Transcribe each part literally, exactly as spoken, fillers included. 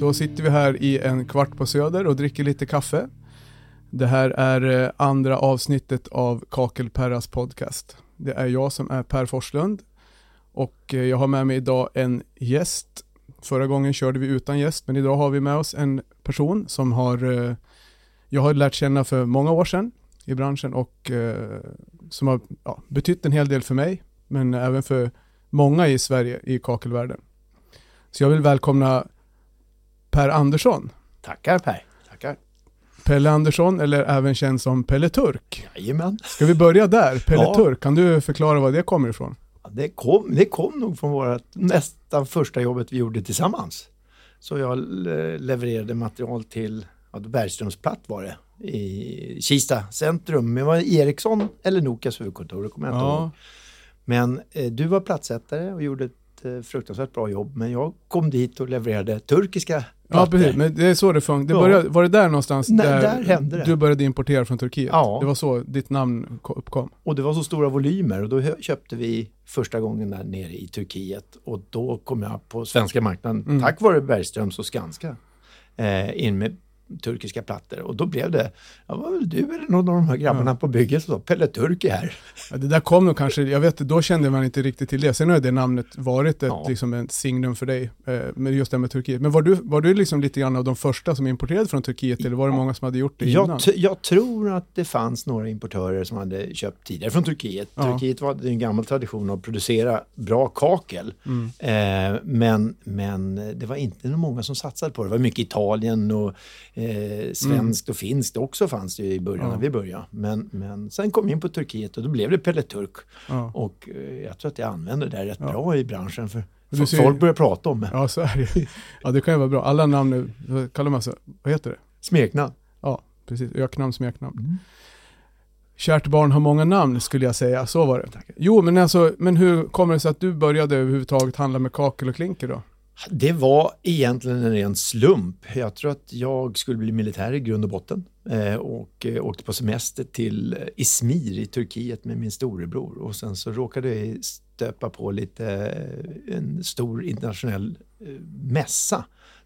Då sitter vi här i en kvart på Söder och dricker lite kaffe. Det här är andra avsnittet av Kakelperras podcast. Det är jag som är Per Forslund och jag har med mig idag en gäst. Förra gången körde vi utan gäst, men idag har vi med oss en person som har, jag har lärt känna för många år sedan i branschen och som har ja, betytt en hel del för mig, men även för många i Sverige i kakelvärlden. Så jag vill välkomna Per Andersson. Tackar Per. Tackar. Pelle Andersson, eller även känd som Pelle Turk. Jajamän. Ska vi börja där? Pelle ja. Turk, kan du förklara var det kommer ifrån? Ja, det, kom, det kom nog från vårt nästan första jobbet vi gjorde tillsammans. Så jag levererade material till ja, Bergströmsplatt var det, i Kista centrum. Men det var Ericsson eller Nokias huvudkontor, det kommer jag inte ja. ihåg. Men eh, du var plattsättare och gjorde ett eh, fruktansvärt bra jobb. Men jag kom dit och levererade turkiska plattor. Ja, precis. Men det är så det funkar. Det började, var det där någonstans Nej, där, där hände det. Du började importera från Turkiet? Ja. Det var så ditt namn uppkom. Och det var så stora volymer. Och då köpte vi första gången där nere i Turkiet. Och då kom jag på svenska marknaden. Mm. Tack vare Bergströms och Skanska. Eh, in med turkiska plattor. Och då blev det, ja, vad vill du eller någon av de här grabbarna ja. på bygget som sa, Pelle Turk är här. Ja, det där kom nog kanske, jag vet, då kände man inte riktigt till det. Sen har det namnet varit ett, ja. liksom ett signum för dig, eh, med just det med Turkiet. Men var du, var du liksom lite grann av de första som importerade från Turkiet, eller var det många som hade gjort det innan? Jag, t- jag tror att det fanns några importörer som hade köpt tidigare från Turkiet. Ja. Turkiet var en gammal tradition att producera bra kakel. Mm. Eh, men, men det var inte många som satsade på det. Det var mycket Italien och Eh, svenskt mm. och finskt också fanns det ju i början ja. när vi började. Men, men sen kom jag in på Turkiet och då blev det Pelle Turk. Ja. Och eh, jag tror att jag använder det där rätt ja. bra i branschen för, för ser, folk börjar prata om det. Ja, så är det. Ja, det kan ju vara bra. Alla namn, vad kallar man så? Vad heter det? Smeknamn. Ja, precis. Öknamn, smeknamn. Mm. Kärt barn har många namn skulle jag säga. Så var det. Tack. Jo, men, alltså, men hur kommer det sig att du började överhuvudtaget handla med kakel och klinker då? Det var egentligen en ren slump. Jag tror att jag skulle bli militär i grund och botten eh, och eh, åkte på semester till Izmir i Turkiet med min storebror. Och sen så råkade jag stöpa på lite en stor internationell eh, mässa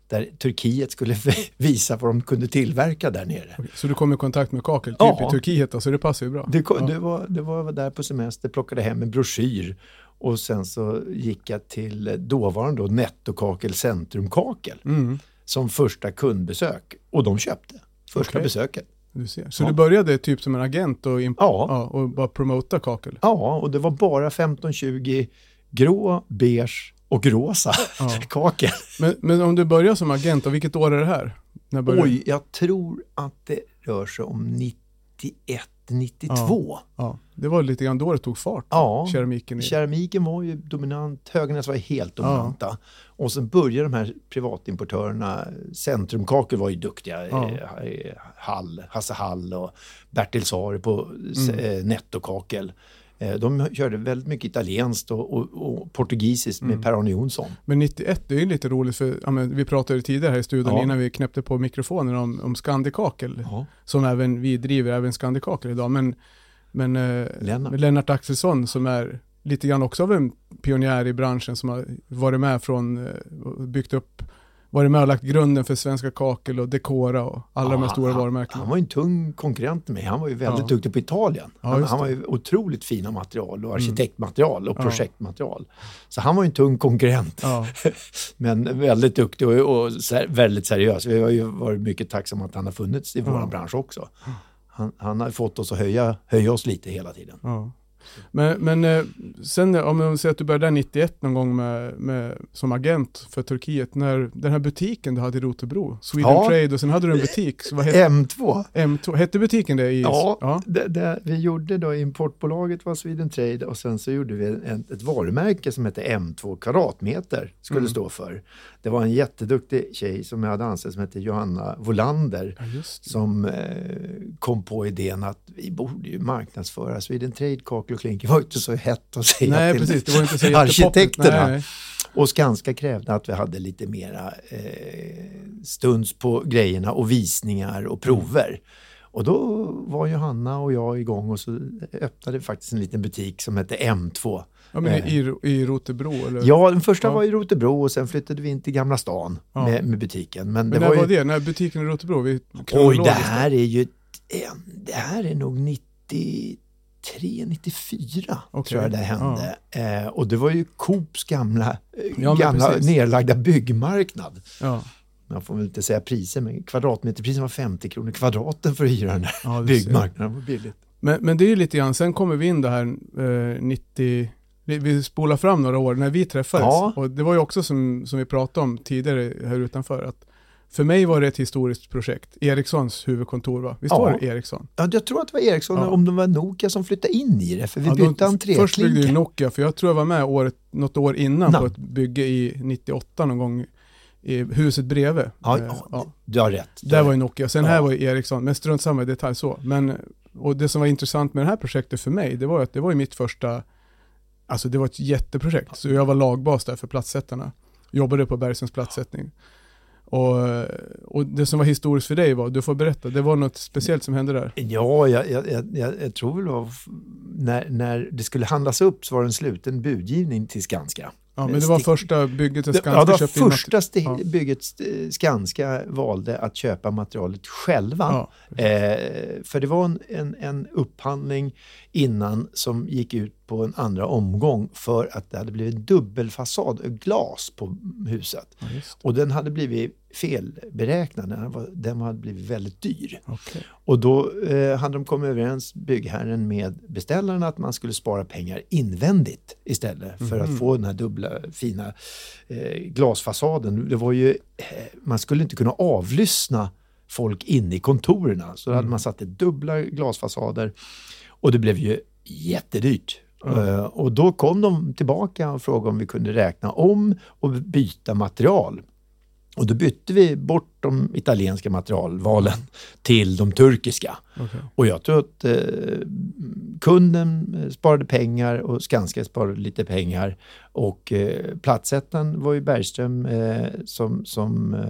där Turkiet skulle visa vad de kunde tillverka där nere. Okej, så du kom i kontakt med kakel typ ja. i Turkiet då, så det passar ju bra. Det, kom, ja. det, var, det var där på semester, plockade hem en broschyr. Och sen så gick jag till dåvarande då Nettokakel, Centrumkakel mm. som första kundbesök. Och de köpte första okay. besöket. Du ser. Så ja. du började typ som en agent och, imp- ja. Ja, och bara promota kakel? Ja, och det var bara femton tjugo grå, beige och rosa ja. kakel. Men, men om du börjar som agent, och vilket år är det här? När började... Oj, jag tror att det rör sig om nittioett. nittiotvå. Ja, ja. Det var lite grann då det tog fart. Ja, keramiken, i... keramiken var ju dominant. Högernäs var helt dominanta. Ja. Och sen började de här privatimportörerna. Centrumkakel var ju duktiga. Ja. Hall, Hasse Hall och Bertil Svar på mm. Nettokakel. De körde väldigt mycket italienskt och, och, och portugisiskt med mm. Per-Arne Jonsson. Men nittioett, det är ju lite roligt för ja, men vi pratade tidigare här i studion ja. innan vi knäppte på mikrofonen om, om Scandikakel. Ja. Som även vi driver, även Scandikakel idag. Men, men eh, Lennart. Lennart Axelsson som är lite grann också av en pionjär i branschen som har varit med från, byggt upp, varit med och lagt grunden för svenska kakel och dekora och alla ja, de här stora varumärkena. Han var ju en tung konkurrent med mig. Han var ju väldigt ja. duktig på Italien. Ja, han, han var ju otroligt fina material och arkitektmaterial och ja. projektmaterial. Så han var ju en tung konkurrent. Ja. Men väldigt duktig och, och ser, väldigt seriös. Vi har ju varit mycket tacksamma att han har funnits i ja. vår bransch också. Han, han har fått oss att höja, höja oss lite hela tiden. Ja. Men, men sen om man säger att du började nittioett någon gång med, med, som agent för Turkiet, när den här butiken du hade i Rotebro, Sweden ja. Trade, och sen hade du en butik som hette M två. M två. Hette butiken det? I, ja, ja. Det, det vi gjorde då, importbolaget var Sweden Trade och sen så gjorde vi en, ett varumärke som hette M två kvadratmeter skulle mm. stå för. Det var en jätteduktig tjej som jag hade ansett som hette Johanna Volander ja, som eh, kom på idén att vi borde ju marknadsföra Sweden Trade kakel och klinker var inte så hett att säga nej, till precis, det var inte så arkitekterna. Nej. Och Skanska krävde att vi hade lite mera eh, stunds på grejerna och visningar och prover. Mm. Och då var Johanna och jag igång och så öppnade vi faktiskt en liten butik som hette M två Ja, men eh. i, i Rotebro? Eller? Ja, den första ja. var i Rotebro och sen flyttade vi in till Gamla stan ja. med, med butiken. Men, men det när var, var ju... det? När butiken i Rotebro? Vi... Oj, det här är ju det här är nog nittiotre nittiofyra okay. tror jag det hände. Ja. Eh, och det var ju Coops gamla, ja, gamla nedlagda byggmarknad. Ja. Man får väl inte säga priser, men kvadratmeterprisen var femtio kronor kvadraten för att hyra den där ja, byggmarknaden. Var billigt. Men, men det är ju lite grann, sen kommer vi in det här eh, nittio, vi spolar fram några år när vi träffades. Ja. Och det var ju också som, som vi pratade om tidigare här utanför, att för mig var det ett historiskt projekt. Ericssons huvudkontor, va? Visst var det Ericsson? Ja, jag tror att det var Ericsson, ja. om det var Nokia som flyttade in i det. För vi ja, bytte entré-klinker. Först byggde ju Nokia, för jag tror jag var med året, något år innan no. på ett bygge i nittioåtta någon gång. I huset bredvid. Ja, eh, ja. Du har rätt. Du Där har var ju Nokia. Sen ja. här var ju Ericsson. Men strunt samma detalj så. Men, och det som var intressant med det här projektet för mig, det var att det var ju mitt första... Alltså det var ett jätteprojekt. Ja. Så jag var lagbas där för platssättarna. Jobbade på Bergströms platssättning. Och, och det som var historiskt för dig var, du får berätta, det var något speciellt som hände där. Ja, jag, jag, jag, jag tror väl var, när, när det skulle handlas upp så var det en sluten budgivning till Skanska. Ja, men det var första bygget Skanska ja, det var köpte första sti- ja. bygget Skanska valde att köpa materialet själva. Ja. Eh, för det var en, en, en upphandling innan som gick ut på en andra omgång för att det hade blivit dubbelfasad och glas på huset. Ja, och den hade blivit felberäknad. Den, var, den hade blivit väldigt dyr. Okay. Och då eh, hade de kommit överens, byggherren med beställaren, att man skulle spara pengar invändigt istället för mm. att få den här dubbla fina eh, glasfasaden. Det var ju, eh, man skulle inte kunna avlyssna folk inne i kontorerna. Så mm. hade man satt dubbla glasfasader och det blev ju jättedyrt. Mm. Och då kom de tillbaka och frågade om vi kunde räkna om och byta material. Och då bytte vi bort de italienska materialvalen till de turkiska. Okay. Och jag tror att eh, kunden sparade pengar och Skanska sparade lite pengar. Och eh, platsätten var ju Bergström eh, som... som eh,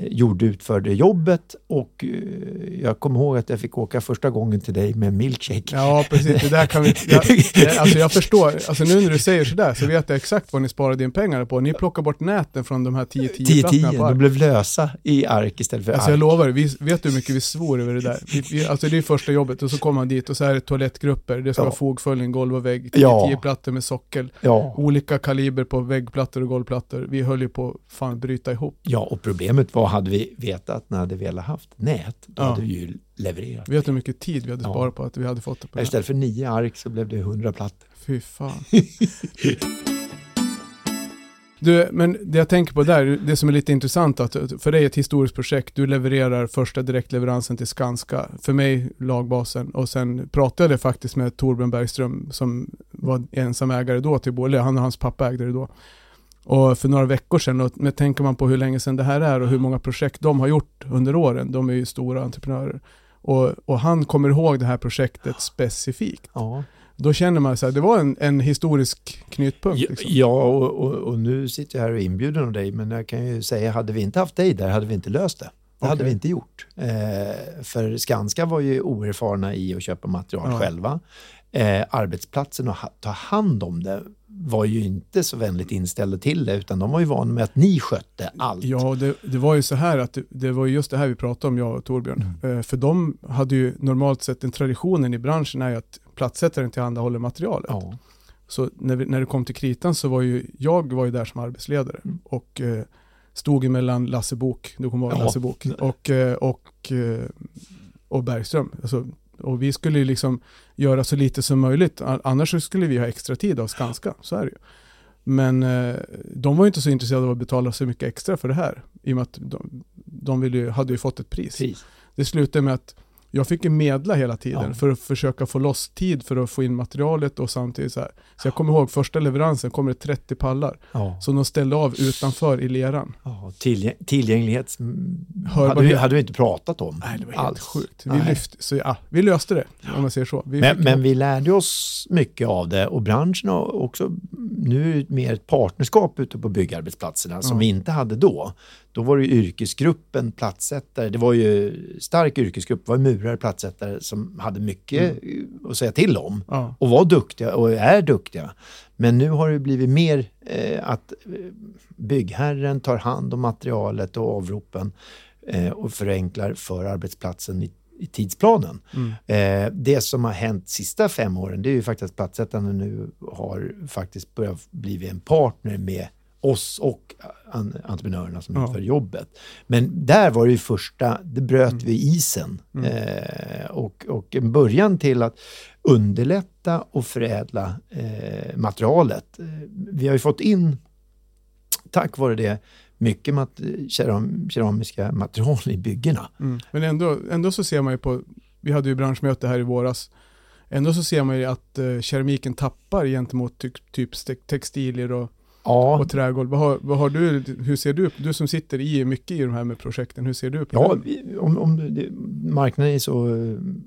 gjorde utförde jobbet och uh, jag kommer ihåg att jag fick åka första gången till dig med en milkshake. Ja, precis. Det där kan vi, jag, alltså jag förstår. Alltså nu när du säger sådär så vet jag exakt vad ni sparade din pengar på. Ni plockar bort näten från de här tio tio plattorna på ark. De blev lösa i ark istället för ark. Alltså jag lovar, vi, vet du hur mycket vi svor över det där? Vi, vi, alltså det är första jobbet och så kommer man dit och så här är det toalettgrupper. Det ska ja. vara fogföljning, golv och vägg. tio tio plattor med sockel. Ja. Olika kaliber på väggplattor och golvplattor. Vi höll ju på fan bryta ihop. Ja, och problem vad hade vi vetat när vi hade haft nät? Då ja. hade vi ju levererat. Vet hur mycket tid vi hade ja. sparat på att vi hade fått det på. Istället för nio ark så blev det hundra plattor. Fy fan. Du, men det jag tänker på där, det som är lite intressant att för dig är ett historiskt projekt. Du levererar första direktleveransen till Skanska. För mig lagbasen. Och sen pratade jag faktiskt med Torbjörn Bergström som var ensam ägare då till Båle. Han och hans pappa ägde det då. Och för några veckor sedan, och men tänker man på hur länge sedan det här är och hur många projekt de har gjort under åren. De är ju stora entreprenörer. Och, och han kommer ihåg det här projektet specifikt. Ja. Då känner man så här, det var en, en historisk knutpunkt. Liksom. Ja, och, och, och nu sitter jag här och inbjuder av dig. Men jag kan ju säga, hade vi inte haft dig där hade vi inte löst det. Det okay. hade vi inte gjort. Eh, för Skanska var ju oerfarna i att köpa material ja. själva. Eh, arbetsplatsen och ha, ta hand om det var ju inte så vänligt inställda till det, utan de var ju vana med att ni skötte allt. Ja, det, det var ju så här att det, det var just det här vi pratade om, jag och Torbjörn. Mm. Eh, för de hade ju normalt sett en traditionen i branschen är ju att platssättaren tillhandahåller materialet. Ja. Så när, vi, när det kom till kritan så var ju jag var ju där som arbetsledare mm. och eh, stod emellan Lasse Bok, du kommer ihåg Lasse Bok, och, eh, och, eh, och Bergström. Alltså, och vi skulle ju liksom göra så lite som möjligt. Annars skulle vi ha extra tid av Skanska. Så är det ju. Men eh, de var ju inte så intresserade av att betala så mycket extra för det här. I och med att de, de ville ju, hade ju fått ett pris. pris. Det slutade med att jag fick medla hela tiden. Ja. För att försöka få loss tid för att få in materialet och samtidigt så här. Så jag kommer ihåg första leveransen kommer det trettio pallar. Ja. Som de ställde av utanför i leran. Ja, tillgäng- tillgänglighets... Hade vi, hade vi inte pratat om. Nej, det var helt alls. Sjukt. Vi, lyft, så ja, vi löste det, om man säger så. Vi men, men vi lärde oss mycket av det. Och branschen har också nu är det mer ett partnerskap ute på byggarbetsplatserna som ja. vi inte hade då. Då var det ju yrkesgruppen platssättare. Det var ju stark yrkesgrupp. Det var ju murare, plattsättare som hade mycket mm. att säga till om ja. och var duktiga och är duktiga. Men nu har det blivit mer eh, att byggherren tar hand om materialet och avropen eh, och förenklar för arbetsplatsen i, i tidsplanen. Mm. Eh, det som har hänt sista fem åren, det är ju faktiskt att plattsättarna nu har faktiskt börjat bli en partner med oss och an- entreprenörerna som utför ja. jobbet. Men där var det ju första, det bröt mm. vi isen. Mm. Eh, och, och en början till att underlätta och förädla eh, materialet. Vi har ju fått in, tack vare det, mycket mat- keram- keramiska material i byggena. Mm. Men ändå, ändå så ser man ju på, vi hade ju branschmöte här i våras. Ändå så ser man ju att eh, keramiken tappar gentemot ty- typ textilier och Ja. Och trägolv. Vad har, vad har du, hur ser du, du som sitter i mycket i de här med projekten, hur ser du på ja, det? Om, om det, marknaden är så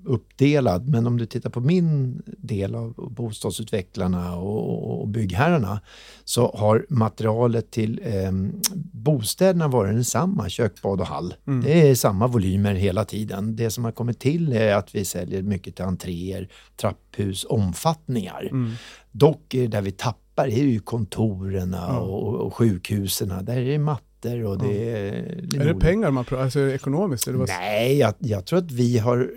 uppdelad, men om du tittar på min del av bostadsutvecklarna och, och byggherrarna, så har materialet till eh, bostäderna varit densamma, kök, bad och hall. Mm. Det är samma volymer hela tiden. Det som har kommit till är att vi säljer mycket till entréer, trapphus, omfattningar. Mm. Dock där vi tappar det är ju kontorerna mm. och, och sjukhusen. Där är det mattor och mm. det är... Är det pengar man pratar? Alltså ekonomiskt? Eller vad? Nej, jag, jag tror att vi har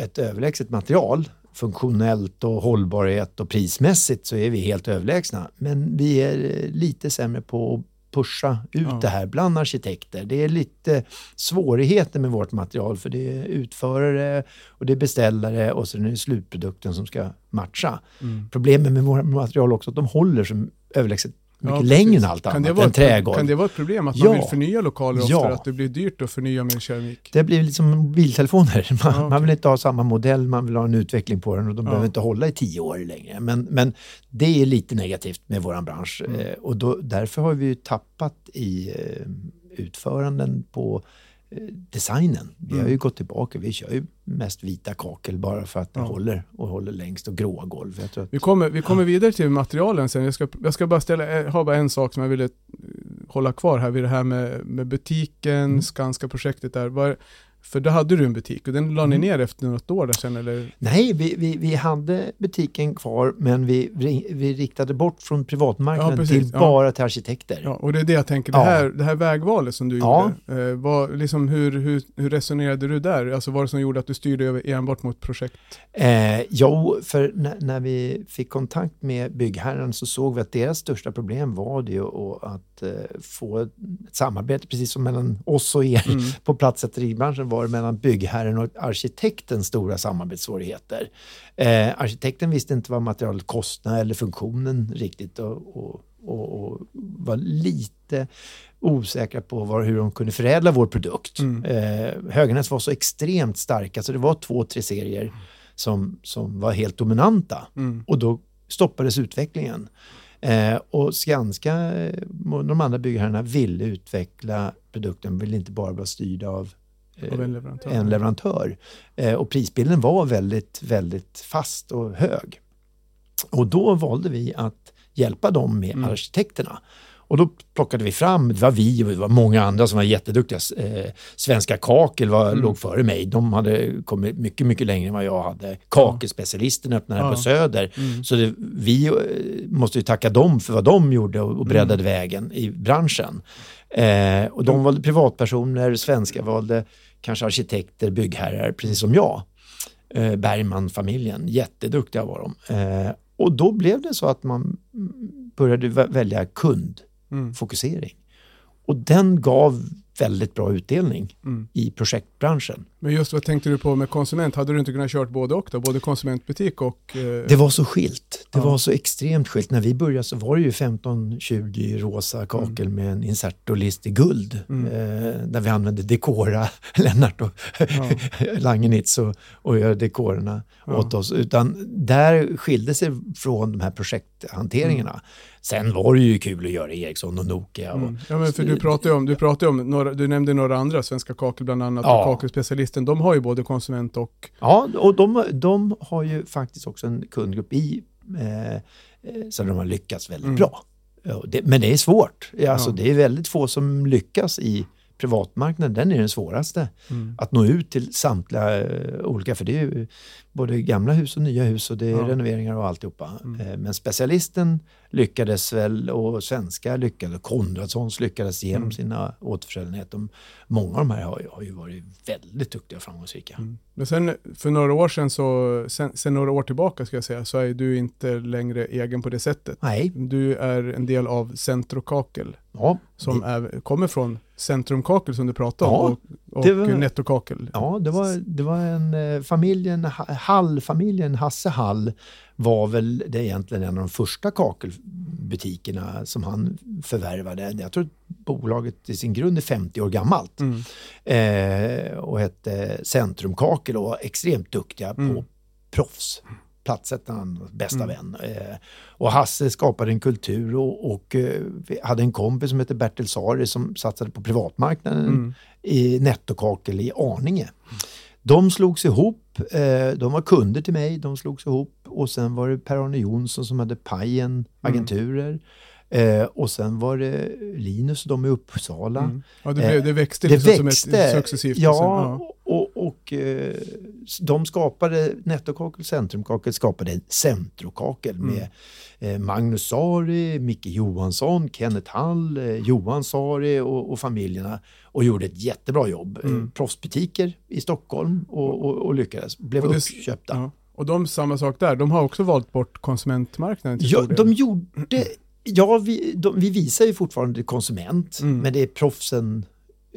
ett överlägset material. Funktionellt och hållbarhet och prismässigt så är vi helt överlägsna. Men vi är lite sämre på att pusha ut mm. det här bland arkitekter. Det är lite svårigheter med vårt material, för det är utförare och det är beställare och så är det slutprodukten som ska matcha. Mm. Problemet med våra material också att de håller som överlägset mycket ja, längre än allt annat, en trägolv. Kan det vara ett problem att ja. man vill förnya lokaler ofta, ja. att det blir dyrt att förnya med keramik? Det blir liksom mobiltelefoner. Man, ja, okay. man vill inte ha samma modell, man vill ha en utveckling på den och de ja. behöver inte hålla i tio år längre. Men, men det är lite negativt med vår bransch mm. eh, och då, därför har vi ju tappat i eh, utföranden på designen. Vi mm. har ju gått tillbaka. Vi kör ju mest vita kakel bara för att det ja. håller och håller längst och gråa golv. Jag tror att, vi kommer, vi kommer ja. vidare till materialen sen. Jag ska, jag ska bara ställa, ha bara en sak som jag ville hålla kvar här vid det här med, med butiken, mm. Skanska-projektet där. Var, för då hade du en butik och den la ni ner efter något år där sen, eller? Nej, vi, vi, vi hade butiken kvar, men vi, vi riktade bort från privatmarknaden ja, till ja. bara till arkitekter. Ja, och det är det jag tänker, ja. det, här, det här vägvalet som du ja. gjorde, var, liksom, hur, hur, hur resonerade du där? Alltså vad det som gjorde att du styrde över enbart mot projekt? Eh, jo, för när, när vi fick kontakt med byggherren så såg vi att deras största problem var det ju och att eh, få ett samarbete, precis som mellan oss och er mm. på plattsätteribranschen, var mellan byggherren och arkitekten stora samarbetssvårigheter. Eh, arkitekten visste inte vad materialet kostade eller funktionen riktigt och, och, och, och var lite osäkra på var, hur de kunde förädla vår produkt. Mm. Eh, Högernäs var så extremt starka så det var två, tre serier som, som var helt dominanta mm. och då stoppades utvecklingen. Eh, och Skanska, de andra byggherrarna ville utveckla produkten, ville inte bara vara styrda av en leverantör. En leverantör. Och prisbilden var väldigt, väldigt fast och hög. Och då valde vi att hjälpa dem med mm. arkitekterna. Och då plockade vi fram, det var vi och det var många andra som var jätteduktiga. Eh, Svenska Kakel var, mm. låg före mig. De hade kommit mycket, mycket längre än vad jag hade. Kakelspecialisten öppnade ja. på Söder. Mm. Så det, vi måste ju tacka dem för vad de gjorde och breddade mm. vägen i branschen. Eh, och de valde privatpersoner, svenska valde kanske arkitekter, byggherrar, precis som jag. Eh, Bergman-familjen, jätteduktiga var de. Eh, och då blev det så att man började välja kund. Mm. Fokusering. Och den gav väldigt bra utdelning mm. i projektbranschen. Men just vad tänkte du på med konsument? Hade du inte kunnat kört både och då? Både konsumentbutik och... Eh... Det var så skilt. Det ja. var så extremt skilt. När vi började så var det ju femton tjugo rosa kakel mm. med en insertolist i guld. Mm. Eh, där vi använde dekora, Lennart och ja. Langenitz och, och gör dekorerna ja. åt oss. Utan där skilde sig från de här projekthanteringarna. Mm. Sen var det ju kul att göra Ericsson och Nokia. Och, mm. Ja, men för du pratade ju om, du pratade om några, du nämnde några andra, Svenska Kakel bland annat ja. och Kakelspecialisten. De har ju både konsument och... Ja, och de, de har ju faktiskt också en kundgrupp i eh, så de har lyckats väldigt mm. bra. Men det är svårt. Alltså, ja. Det är väldigt få som lyckas i privatmarknaden, den är den svåraste. Mm. Att nå ut till samtliga eh, olika, för det är ju både gamla hus och nya hus och det är ja. renoveringar och alltihopa. Mm. Eh, men specialisten lyckades väl, och svenska lyckades, Konradssons lyckades genom mm. sina återförsäljningar. De, många av de här har, har ju varit väldigt duktiga och framgångsrika. Mm. Men sen för några år sedan, så, sen, sen några år tillbaka ska jag säga, så är du inte längre egen på det sättet. Nej. Du är en del av Centrumkakel. Ja, som det... är, kommer från Centrumkakel som du pratade ja, om och, och var, Nettokakel. Ja, det var, det var en familjen, Hall, familjen Hasse Hall var väl det egentligen en av de första kakelbutikerna som han förvärvade. Jag tror att bolaget i sin grund är femtio år gammalt mm. eh, och hette Centrumkakel och var extremt duktiga mm. på proffs. Plattsättaren, bästa mm. vän. Eh, och Hasse skapade en kultur och, och eh, hade en kompis som hette Bertil Svar som satsade på privatmarknaden mm. i Nettokakel i Arninge. Mm. De slogs ihop, eh, de var kunder till mig, de slogs ihop och sen var det Per-Arne Jonsson som hade Pajen agenturer. Mm. Eh, och sen var det Linus, de är i Uppsala. Mm. Ja, det, blev, det växte, eh, liksom det växte som ett successivt. Ja, ja. och, och eh, de skapade Nettokakel, Centrumkakel skapade en Centrokakel mm. med eh, Magnus Sari, Micke Johansson, Kenneth Hall, eh, Johan Sari och, och familjerna, och gjorde ett jättebra jobb. Mm. Proffsbutiker i Stockholm och, och, och lyckades, blev och det, uppköpta. Ja. Och de, samma sak där, de har också valt bort konsumentmarknaden. Ja, de gjorde... Ja, vi, de, vi visar ju fortfarande konsument, mm. men det är proffsen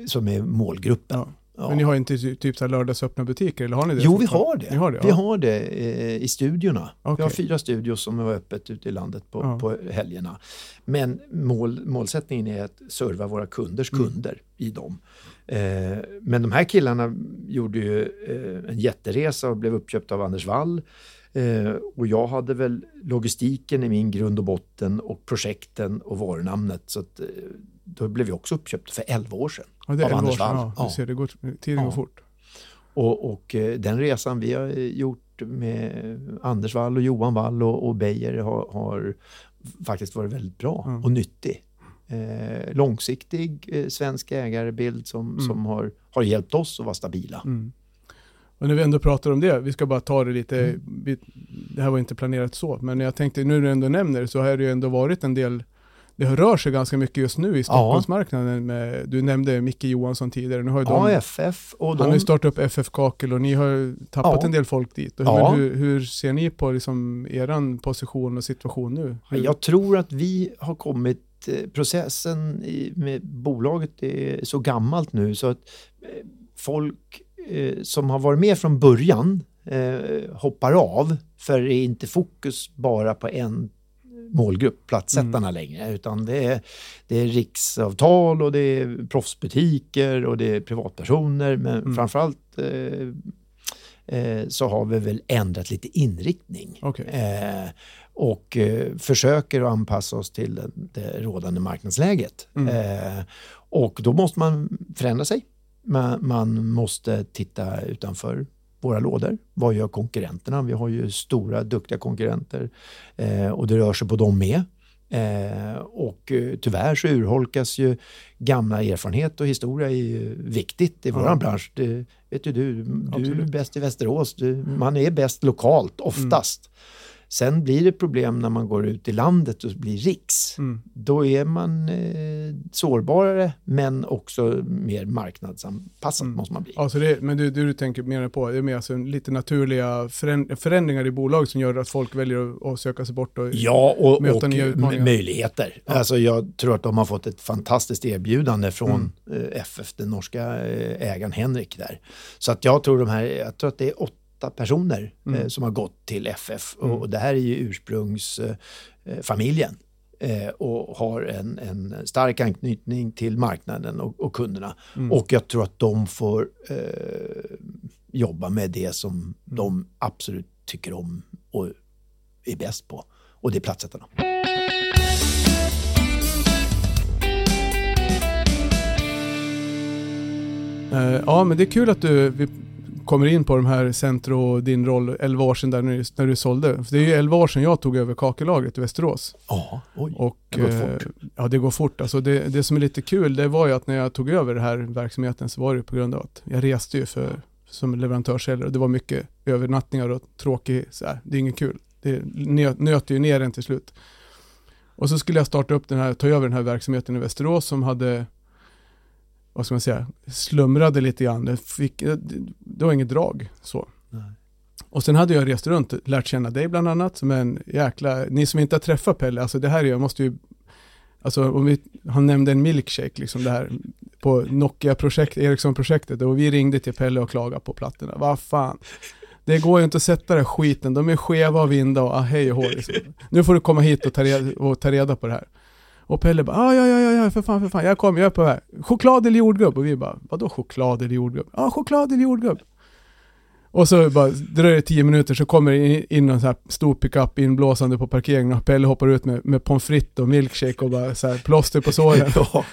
som är målgruppen. Ja. Ja. Men ni har inte typ så här lördagsöppna butiker, eller har ni det? Jo, vi har det. Ni har det ja. Vi har det eh, i studiorna. Okay. Vi har fyra studios som är öppet ute i landet på, ja. på helgerna. Men mål, målsättningen är att serva våra kunders mm. kunder i dem. Eh, men de här killarna gjorde ju eh, en jätteresa och blev uppköpt av Anders Wall. Eh, och jag hade väl logistiken i min grund och botten och projekten och varunamnet, så att eh, då blev jag också uppköpt för elva år sedan. Ja, det är elva år sedan, ja, ja. Du ser, det går, tiden ja. går fort. Och, och eh, den resan vi har gjort med Anders Wall och Johan Wall och, och Beijer har, har faktiskt varit väldigt bra mm. och nyttig. Eh, långsiktig eh, svensk ägarbild som, mm. som har, har hjälpt oss att vara stabila. Mm. Och när vi ändå pratar om det, vi ska bara ta det lite, mm. vi, det här var inte planerat så, men jag tänkte, nu när du ändå nämner det, så har det ju ändå varit en del, det rör sig ganska mycket just nu i Stockholmsmarknaden. Med, du nämnde Micke Johansson tidigare. Nu har de, ja, F F. Och de, han har ju startat upp F F Kakel och ni har tappat ja. en del folk dit. Och hur, ja. hur, hur ser ni på liksom eran position och situation nu? Hur? Jag tror att vi har kommit, processen i, med bolaget är så gammalt nu så att folk som har varit med från början eh, hoppar av, för det är inte fokus bara på en målgrupp, plattsättarna mm. längre, utan det är, det är riksavtal och det är proffsbutiker och det är privatpersoner, men mm. framförallt eh, eh, så har vi väl ändrat lite inriktning okay. eh, och eh, försöker att anpassa oss till det, det rådande marknadsläget mm. eh, och då måste man förändra sig. Man, man måste titta utanför våra lådor. Vad gör konkurrenterna? Vi har ju stora, duktiga konkurrenter eh, och det rör sig på dem med. Eh, och eh, tyvärr så urholkas ju gamla erfarenhet, och historia är ju viktigt i ja. våran bransch. Det, vet ju du, du är bäst i Västerås. Du, mm. man är bäst lokalt oftast. Mm. Sen blir det problem när man går ut i landet och blir riks. Mm. Då är man eh, sårbarare, men också mer marknadsanpassad mm. måste man bli. Alltså det, men du, du tänker mer på, det är mer alltså lite naturliga förändringar i bolag som gör att folk väljer att, att söka sig bort och ja, och, möta och nya utmaningar. Möjligheter. Ja. Alltså jag tror att de har fått ett fantastiskt erbjudande från mm. eh, F F, den norska eh, ägaren Henrik där. Så att jag tror de här, jag tror att det är åtta personer mm. eh, som har gått till F F mm. och, och det här är ju ursprungsfamiljen eh, eh, och har en, en stark anknytning till marknaden och, och kunderna mm. och jag tror att de får eh, jobba med det som mm. de absolut tycker om och är bäst på, och det är plattsättarna. Eh, ja, men det är kul att du vi kommer in på de här Centro och din roll elva år sedan där när du, när du sålde. För det är ju elva år sedan jag tog över kakellagret i Västerås. Ja, oj, och, det går fort. Eh, ja, det går fort. Alltså det, det som är lite kul, det var ju att när jag tog över den här verksamheten så var det på grund av att jag reste ju för, som leverantörssäljare, och det var mycket övernattningar och tråkig, så här, det är inget kul. Det nöt, nöter ju ner den till slut. Och så skulle jag starta upp den här, ta över den här verksamheten i Västerås som hade, vad ska man säga, slumrade lite grann. Det, fick, det var inget drag. Så. Nej. Och sen hade jag rest runt, lärt känna dig bland annat. Men jäkla, ni som inte har träffat Pelle, alltså det här är, jag måste ju, alltså om vi, han nämnde en milkshake liksom det här på Nokia-projekt, Ericsson-projektet. Och vi ringde till Pelle och klagade på plattorna. Vad fan? Det går ju inte att sätta den skiten. De är skeva av vinda och ah, hej och hår. Liksom. Nu får du komma hit och ta reda, och ta reda på det här. Och Pelle bara, ah, ja, ja, ja, för fan, för fan. Jag kommer, jag är på här. Choklad eller jordgubb? Och vi bara, vadå choklad eller jordgubb? Ja, ah, choklad eller jordgubb. Och så bara, dröjer det tio minuter så kommer det in en så här stor pickup inblåsande på parkeringen. Och Pelle hoppar ut med, med pommes frites och milkshake och bara så här plåster på såren. Ja,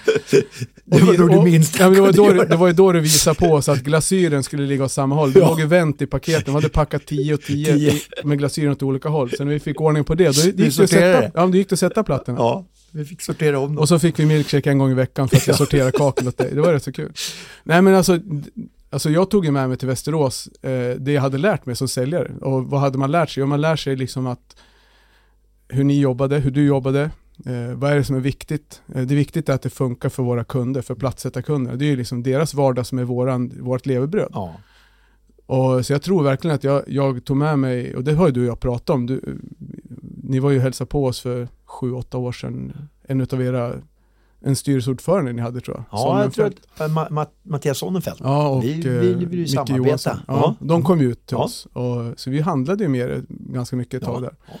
det var då du minst. Ja, men det, var då, det var ju då du visade på oss att glasyren skulle ligga åt samma håll. Det låg ju vänt i paketen. De hade packat tio och tio med glasyren åt olika håll. Så när vi fick ordning på det, då gick det att sätta, ja, gick att sätta plattorna. Ja. Vi fick sortera om dem. Och så fick vi milkshake en gång i veckan för att jag sorterade kakel åt dig. Det var rätt så kul. Nej, men alltså, alltså jag tog ju med mig till Västerås eh, det jag hade lärt mig som säljare. Och vad hade man lärt sig? Och man lär sig liksom att hur ni jobbade, hur du jobbade. Eh, vad är det som är viktigt? Eh, det viktiga är att det funkar för våra kunder, för platssätta kunder. Det är ju liksom deras vardag som är våran, vårt levebröd. Ja. Och så jag tror verkligen att jag, jag tog med mig, och det har ju du och jag pratat om. Du, ni var ju hälsa på oss för sju, åtta år sedan. En utav era, en styrelseordförande ni hade, tror jag. Ja, Sonnenfält. Jag tror att Ma- Ma- Mattias Sonnenfält. Ja, och vi, vi, vi vill ju samarbeta. Ja, ja. De kom ut till ja. oss. Och, så vi handlade ju med er ganska mycket ett tag ja. där. Ja.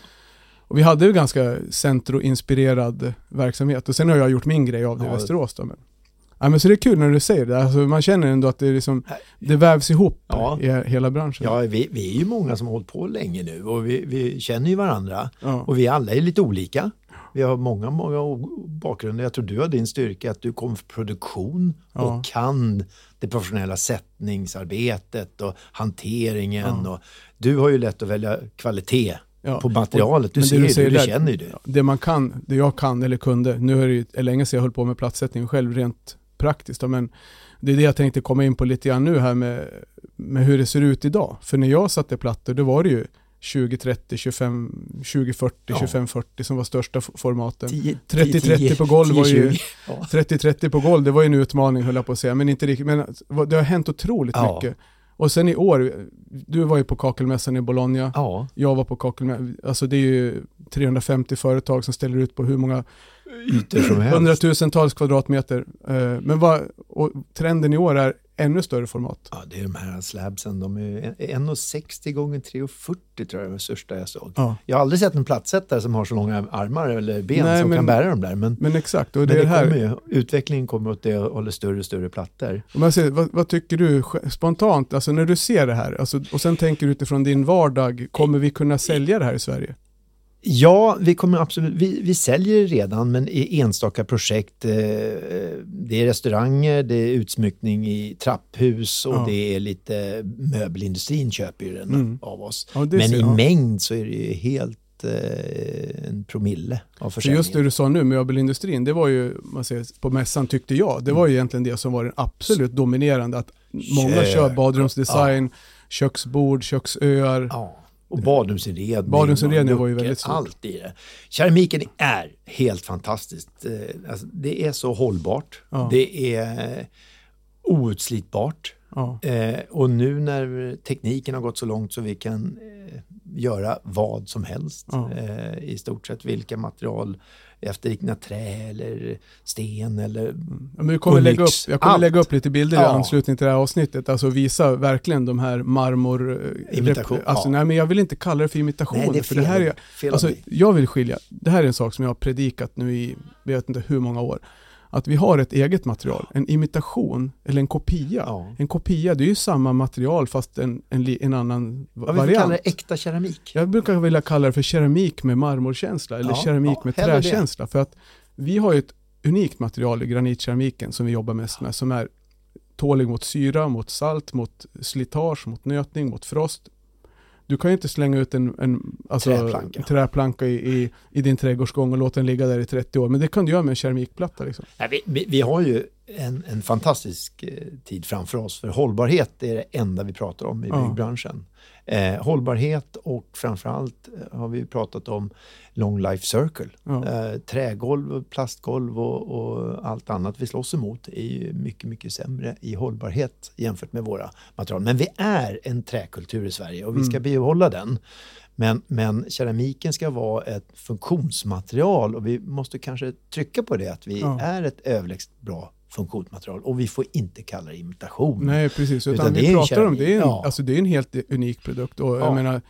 Och vi hade ju ganska centroinspirerad verksamhet. Och sen har jag gjort min grej av det ja. i Västerås då, men. Ja, men så det är kul när du säger det. Alltså, man känner ändå att det, är liksom, det vävs ihop ja. i hela branschen. Ja, vi, vi är ju många som har hållit på länge nu och vi, vi känner ju varandra. Ja. Och vi alla är lite olika. Vi har många, många bakgrunder. Jag tror du har din styrka att du kommer för produktion ja. och kan det professionella sättningsarbetet och hanteringen. Ja. Och du har ju lätt att välja kvalitet. Ja. På materialet, du, ser, du, säger, du, du känner ju det. Det man kan, det jag kan eller kunde, nu är det länge sedan jag höll på med platssättning själv rent praktiskt, men det är det jag tänkte komma in på lite grann nu här med, med hur det ser ut idag. För när jag satte plattor, då var det ju tjugo trettio, tjugofem, tjugo fyrtio, tjugofem fyrtio som var största formaten. trettio trettio på golv var ju trettio trettio på golv, det var ju en utmaning höll jag på att säga, men inte riktigt, men det har hänt otroligt ja. mycket. Och sen i år, du var ju på kakelmässan i Bologna, ja. jag var på kakelmässan, alltså det är ju trehundrafemtio företag som ställer ut på hur många ytor som helst. Hundratusentals kvadratmeter. Men vad, och trenden i år är ännu större format. Ja, det är de här slabsen, de är en komma sextio gånger tre komma fyrtio tror jag är det största jag såg. Ja. Jag har aldrig sett en platssättare som har så långa armar eller ben. Nej, som men, kan bära dem där. Men, men exakt. Och men det, det här kommer ju, utvecklingen kommer åt det och håller större och större plattor. Men säger, vad, vad tycker du spontant, alltså när du ser det här, alltså, och sen tänker du utifrån din vardag, kommer vi kunna sälja det här i Sverige? Ja, vi kommer absolut, vi, vi säljer redan, men i enstaka projekt, eh, det är restauranger, det är utsmyckning i trapphus och ja. det är lite möbelindustrin köper ju den mm. av oss. Ja, men i ja. mängd så är det ju helt eh, en promille av försäljningen. Just det du sa nu, möbelindustrin, det var ju, man säger, på mässan tyckte jag, det var mm. ju egentligen det som var den absolut dominerande, att många Kök. kör badrumsdesign, ja. köksbord, köksöar. Ja. Och badrumsinredning. Badrumsinredning var ju väldigt stort. Allt i det. Keramiken är helt fantastiskt. Alltså, det är så hållbart. Ja. Det är outslitbart. Ja. Eh, och nu när tekniken har gått så långt så vi kan eh, göra vad som helst. Ja. Eh, I stort sett vilka material, efterlikna trä eller sten eller ja, men kommer lägga upp, jag kommer Allt. lägga upp lite bilder ja. i anslutning till det här avsnittet, alltså visa verkligen de här marmor imitation. Alltså ja. nej, men jag vill inte kalla det för imitation, nej, det är fel, för det här är fel, alltså jag vill skilja. Det här är en sak som jag har predikat nu i vet inte hur många år, att vi har ett eget material, en imitation eller en kopia. Ja. En kopia, det är ju samma material fast en, en, en annan ja, variant. Vi kallar det äkta keramik. Jag brukar vilja kalla det för keramik med marmorkänsla eller ja, keramik ja, med träkänsla. Det. För att vi har ju ett unikt material i granitkeramiken som vi jobbar mest med, som är tålig mot syra, mot salt, mot slitage, mot nötning, mot frost. Du kan ju inte slänga ut en, en alltså, träplanka, träplanka i, i, i din trädgårdsgång och låta den ligga där i trettio år. Men det kan du göra med en keramikplatta. Liksom. Ja, vi, vi, vi har ju en, en fantastisk tid framför oss. För hållbarhet är det enda vi pratar om i byggbranschen. Ja. Eh, hållbarhet och framförallt har vi pratat om long life circle. Ja. Eh, trägolv, plastgolv och, och allt annat vi slåss emot är ju mycket, mycket sämre i hållbarhet jämfört med våra material. Men vi är en träkultur i Sverige och vi ska mm. bibehålla den. Men, men keramiken ska vara ett funktionsmaterial och vi måste kanske trycka på det att vi ja. är ett överlägset bra funktionsmaterial och vi får inte kalla det imitation. Nej, precis. Utan, utan vi pratar keramik. Om det är, en, ja. alltså det är en helt unik produkt och ja. jag menar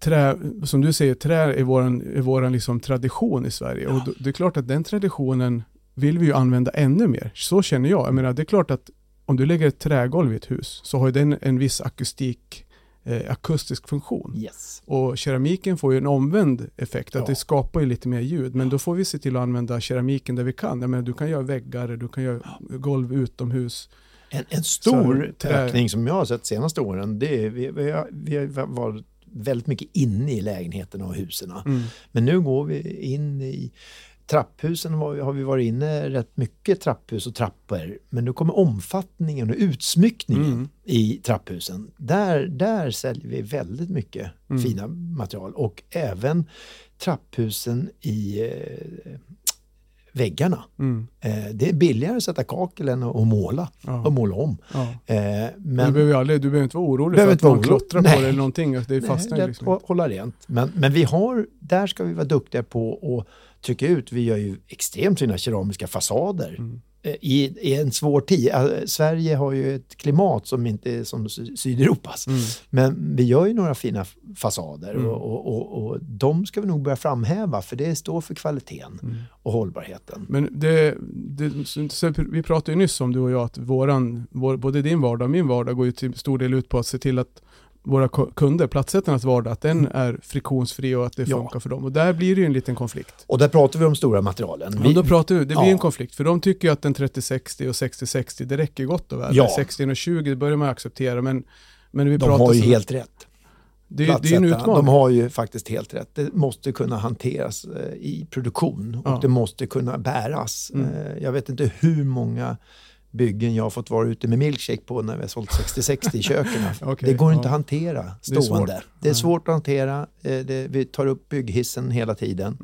trä, som du säger, trä är våran, är våran liksom tradition i Sverige ja. och då, det är klart att den traditionen vill vi ju använda ännu mer. Så känner jag. Jag menar, det är klart att om du lägger ett trägolv i ett hus så har ju den en viss akustik Eh, akustisk funktion. Yes. Och keramiken får ju en omvänd effekt att ja. det skapar ju lite mer ljud, men ja. då får vi se till att använda keramiken där vi kan. Jag menar, du kan göra väggar, du kan göra ja. golv utomhus. En, en stor Så, ökning som jag har sett senaste åren, det är, vi, vi, har, vi har varit väldigt mycket inne i lägenheterna och husen. Mm. Men nu går vi in i trapphusen, har vi varit inne rätt mycket, trapphus och trappor, men nu kommer omfattningen och utsmyckningen mm. i trapphusen. Där, där säljer vi väldigt mycket mm. fina material och även trapphusen i eh, väggarna. Mm. Eh, det är billigare att sätta kakel än att måla ja. och måla om. Ja. Eh, men du behöver, aldrig, du behöver inte vara orolig för att man klottrar nej. på det eller någonting. Det är fastnar nej, liksom. Att hålla rent. Men, men vi har, där ska vi vara duktiga på att trycka ut. Vi gör ju extremt fina keramiska fasader mm. I, i en svår tid. Sverige har ju ett klimat som inte är som Sydeuropas. Mm. Men vi gör ju några fina fasader mm. och, och, och, och de ska vi nog börja framhäva för det står för kvaliteten mm. och hållbarheten. Men det, det, vi pratade ju nyss om du och jag att våran, vår, både din vardag och min vardag går ju till stor del ut på att se till att våra kunder, plattsättarnas vardag, att den mm. är friktionsfri och att det funkar ja. för dem. Och där blir det ju en liten konflikt. Och där pratar vi om stora materialen. Vi, ja, då pratar vi, det blir ja. en konflikt. För de tycker ju att den trettio sextio och sextio sextio, det räcker gott och väl. Ja. sextio och tjugo börjar man acceptera. Men, men vi de pratar har ju så, helt rätt. Det, det är en utmaning. De har ju faktiskt helt rätt. Det måste kunna hanteras i produktion. Och ja. det måste kunna bäras. Mm. Jag vet inte hur många byggen jag har fått vara ute med milkshake på när vi har sålt sextio sextio i köken. Okay, det går inte ja. att hantera stående. Det är svårt, det är svårt att hantera. Det, vi tar upp bygghissen hela tiden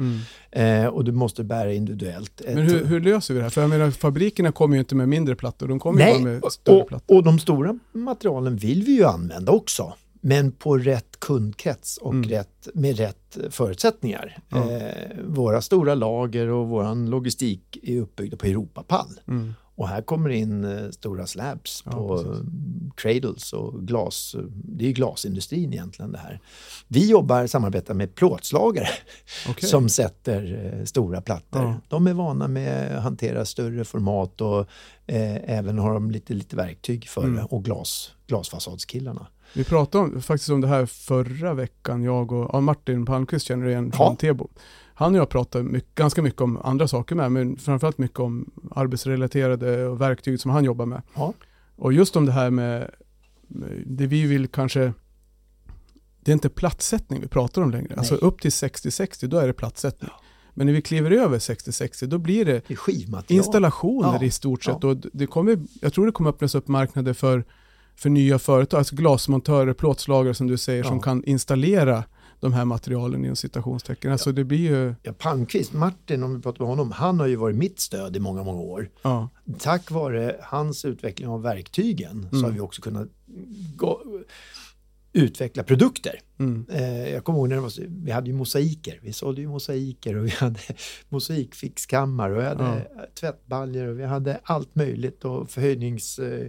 mm. eh, och du måste bära individuellt. Men hur, hur löser vi det här? För jag menar, fabrikerna kommer ju inte med mindre plattor, de kommer Nej, bara med större och, plattor. Och de stora materialen vill vi ju använda också. Men på rätt kundkrets och mm. rätt, med rätt förutsättningar. Ja. Eh, våra stora lager och vår logistik är uppbyggda på Europapall. Mm. Och här kommer in stora slabs ja, på precis. cradles och glas. Det är ju glasindustrin egentligen det här. Vi jobbar, samarbetar med plåtslagare okay. som sätter stora plattor. Ja. De är vana med att hantera större format och eh, även har de lite, lite verktyg för mm. det. Och glas, glasfasadskillarna. Vi pratade om, faktiskt om det här förra veckan. Jag och ja, Martin Palmqvist känner igen från ja. Täby. Han och jag pratar mycket, ganska mycket om andra saker med, men framförallt mycket om arbetsrelaterade verktyg som han jobbar med. Ja. Och just om det här med, med det vi vill kanske, det är inte platssättning vi pratar om längre. Nej. Alltså upp till sextio sextio, då är det platssättning. Ja. Men när vi kliver över sextio sextio, då blir det, det installationer ja. i stort sett. Ja. Och det kommer, jag tror det kommer öppnas upp marknader för, för nya företag, alltså glasmontörer, plåtslagare som du säger, ja. som kan installera de här materialen i en citationstecken. Alltså ja. det blir ju... Ja, Palmqvist, Martin, om vi pratar med honom, han har ju varit mitt stöd i många, många år. Ja. Tack vare hans utveckling av verktygen mm. så har vi också kunnat gå, utveckla produkter. Mm. Eh, jag kommer ihåg när det var så, vi hade ju mosaiker. Vi sålde ju mosaiker och vi hade mosaikfixkammar och vi hade ja. tvättbaljor och vi hade allt möjligt och förhöjnings... Eh,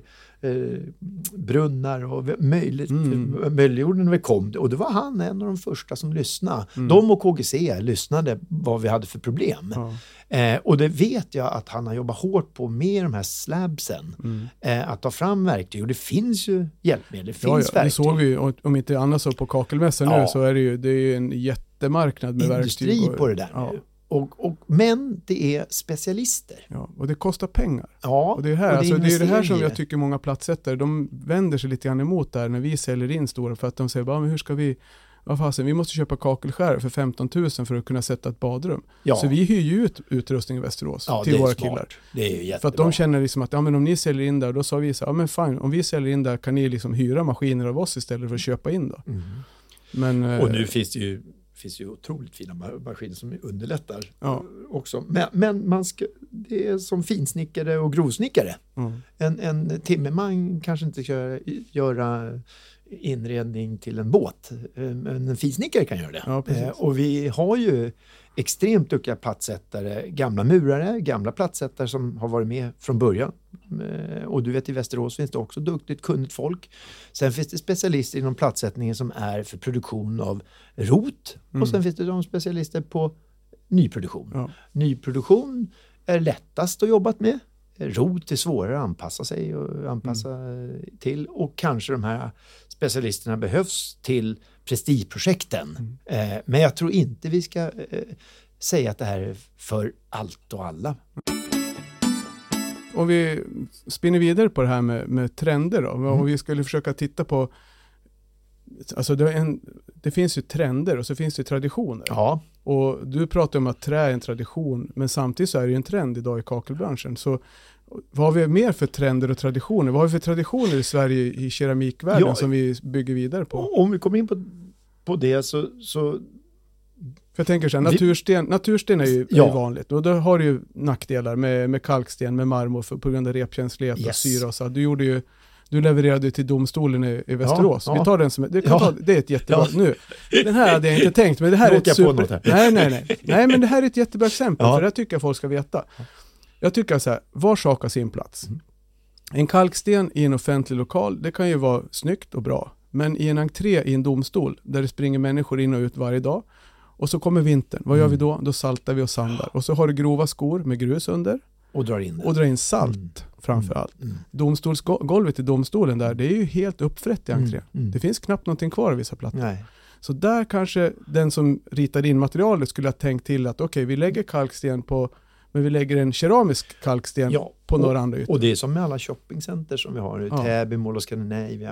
brunnar och möjligt, mm. möjliggjorde när vi kom. Och det var han en av de första som lyssnade. Mm. De och K G C lyssnade vad vi hade för problem. Ja. Eh, och det vet jag att han har jobbat hårt på med de här slabsen. Mm. Eh, att ta fram verktyg. Och det finns ju hjälpmedel. Det finns ja, ja. verktyg. Det såg vi ju, om inte annars så på kakelmässan ja. nu så är det ju, det är ju en jättemarknad med Industri verktyg. Industri på det där ja. nu. Och, och, men det är specialister. Ja, och det kostar pengar. Ja, och det är här, det, alltså, det är det här som jag tycker många plattsättare, de vänder sig lite grann emot där när vi säljer in stora, för att de säger bara, men hur ska vi, vad fasen, vi måste köpa kakelskär för femton tusen för att kunna sätta ett badrum. Ja. Så vi hyr ju ut utrustning i Västerås ja, till våra smart. killar. Det är ju jättebra. För att de känner liksom att ja, men om ni säljer in där, då sa vi så, ja men fine, om vi säljer in där kan ni liksom hyra maskiner av oss istället för att köpa in då. Mm. Men, och nu eh, finns det ju Det finns ju otroligt fina maskiner som underlättar ja. också. Men, men man ska, det är som finsnickare och grovsnickare. Mm. En, en timmerman kanske inte ska göra inredning till en båt. Men en finsnickare kan göra det. Ja, eh, och vi har ju extremt duktiga plattsättare, gamla murare, gamla plattsättare som har varit med från början. Och du vet, i Västerås finns det också duktigt kunnigt folk. Sen finns det specialister inom plattsättningen som är för produktion av rot. Mm. Och sen finns det de specialister på nyproduktion. Ja. Nyproduktion är lättast att jobba med. Rot är svårare att anpassa sig och anpassa mm. till. Och kanske de här specialisterna behövs till prestigeprojekten. Mm. Eh, men jag tror inte vi ska eh, säga att det här är för allt och alla. Om vi spinner vidare på det här med, med trender då. Mm. Om vi skulle försöka titta på, alltså det, en, det finns ju trender och så finns det traditioner. Ja. Och du pratar om att trä är en tradition, men samtidigt så är det ju en trend idag i kakelbranschen. Så vad har vi mer för trender och traditioner? Vad har vi för traditioner i Sverige i keramikvärlden ja, som vi bygger vidare på? Om vi kommer in på, på det så... så... För jag tänker så här, natursten, natursten är ju ja. är vanligt. Och då har du ju nackdelar med, med kalksten, med marmor för, på grund av repkänslighet yes. och syra. Och så. Du gjorde ju... Du levererade till domstolen i, i Västerås. Ja, ja. Vi tar den som det, kan ja. ta, det är ett jättebra ja. nu. Den här hade jag inte tänkt, men det här är ett super. Här. Nej nej nej. Nej, men det här är ett jättebra exempel ja. för det tycker jag folk ska veta. Jag tycker så här, var sak har sin plats. Mm. En kalksten i en offentlig lokal, det kan ju vara snyggt och bra, men i en entré i en domstol där det springer människor in och ut varje dag och så kommer vintern. Vad gör mm. vi då? Då saltar vi och sandar och så har du grova skor med grus under. Och drar in, och drar in salt mm. framför allt. Mm. Domstolsgolvet i domstolen där, det är ju helt uppfrätt i entré. Mm. Mm. Det finns knappt någonting kvar av vissa plattor. Nej. Så där kanske den som ritar in materialet skulle ha tänkt till att okej, okay, vi lägger kalksten på, men vi lägger en keramisk kalksten ja, på och, några andra ytor. Och det är som med alla shoppingcenter som vi har nu. Ja. Täby, Mål och Scandinakel.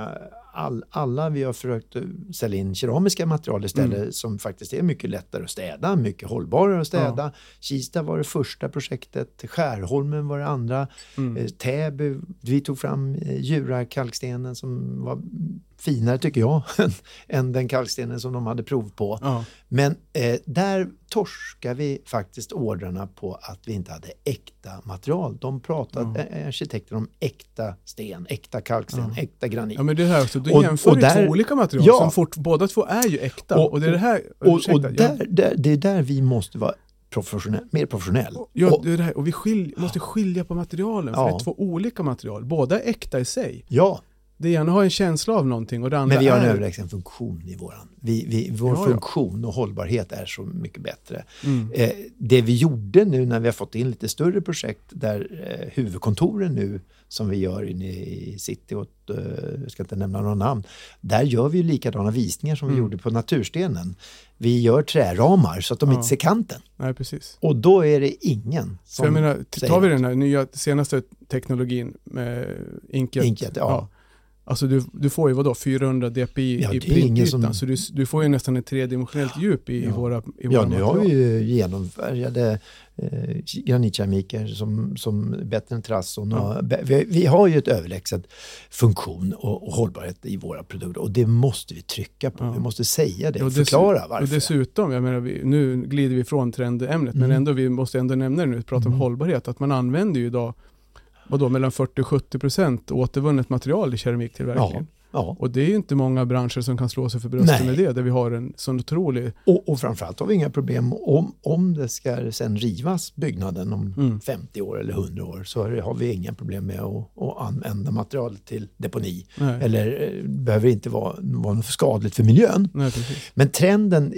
All, alla vi har försökt sälja in keramiska material istället mm. som faktiskt är mycket lättare att städa. Mycket hållbarare att städa. Ja. Kista var det första projektet. Skärholmen var det andra. Mm. Täby, vi tog fram djura kalkstenen som var finare tycker jag än den kalkstenen som de hade prov på. Ja. Men eh, där torskar vi faktiskt ordrarna på att vi inte hade äkta material. De pratade ja. arkitekter om äkta sten, äkta kalksten, ja. äkta granit. Ja, men det här, så du och, jämför och där, två olika material ja. som fort, båda två är ju äkta. Och, och det är det här, och, ursäkta, och där, ja. där, det är där vi måste vara professionell, mer professionell. Ja, och, det är det här, och vi skil, måste skilja på materialen för ja. det är två olika material. Båda är äkta i sig. Ja. Det ena har en känsla av någonting och det andra. Men vi har en är... överlägsen funktion i våran. Vi, vi, vår ja, funktion ja. och hållbarhet är så mycket bättre. Mm. Eh, det vi gjorde nu när vi har fått in lite större projekt där eh, huvudkontoren nu som vi gör inne i city och eh, jag ska inte nämna några namn. Där gör vi ju likadana visningar som mm. vi gjorde på naturstenen. Vi gör träramar så att de ja. inte ser kanten. Nej, precis. Och då är det ingen som jag menar, tar vi den här nya senaste teknologin med Inkjet. Inkjet, ja. ja. Alltså du, du får ju vad då fyrahundra d p i ja, i printytan som... så du, du får ju nästan ett tredimensionellt ja. djup i, ja. i våra i våra Ja, nu har vi ju genomfärgade eh, granitkeramiker som, som bättre än trasson. Ja. Vi, vi har ju ett överlägset funktion och, och hållbarhet i våra produkter och det måste vi trycka på. Ja. Vi måste säga det och dess, förklara varför. Och dessutom, jag menar, vi, nu glider vi från trendämnet mm. men ändå, vi måste ändå nämna det nu, prata om mm. hållbarhet, att man använder ju idag vadå, mellan fyrtio och sjuttio procent återvunnet material i keramiktillverkningen. Ja, ja. Och det är ju inte många branscher som kan slå sig för brösten med det, där vi har en sån otrolig... Och, och framförallt har vi inga problem om, om det ska sen rivas byggnaden om mm. femtio år eller hundra år, så har vi inga problem med att, att använda material till deponi. Nej. Eller behöver inte vara, vara något skadligt för miljön. Nej, men trenden,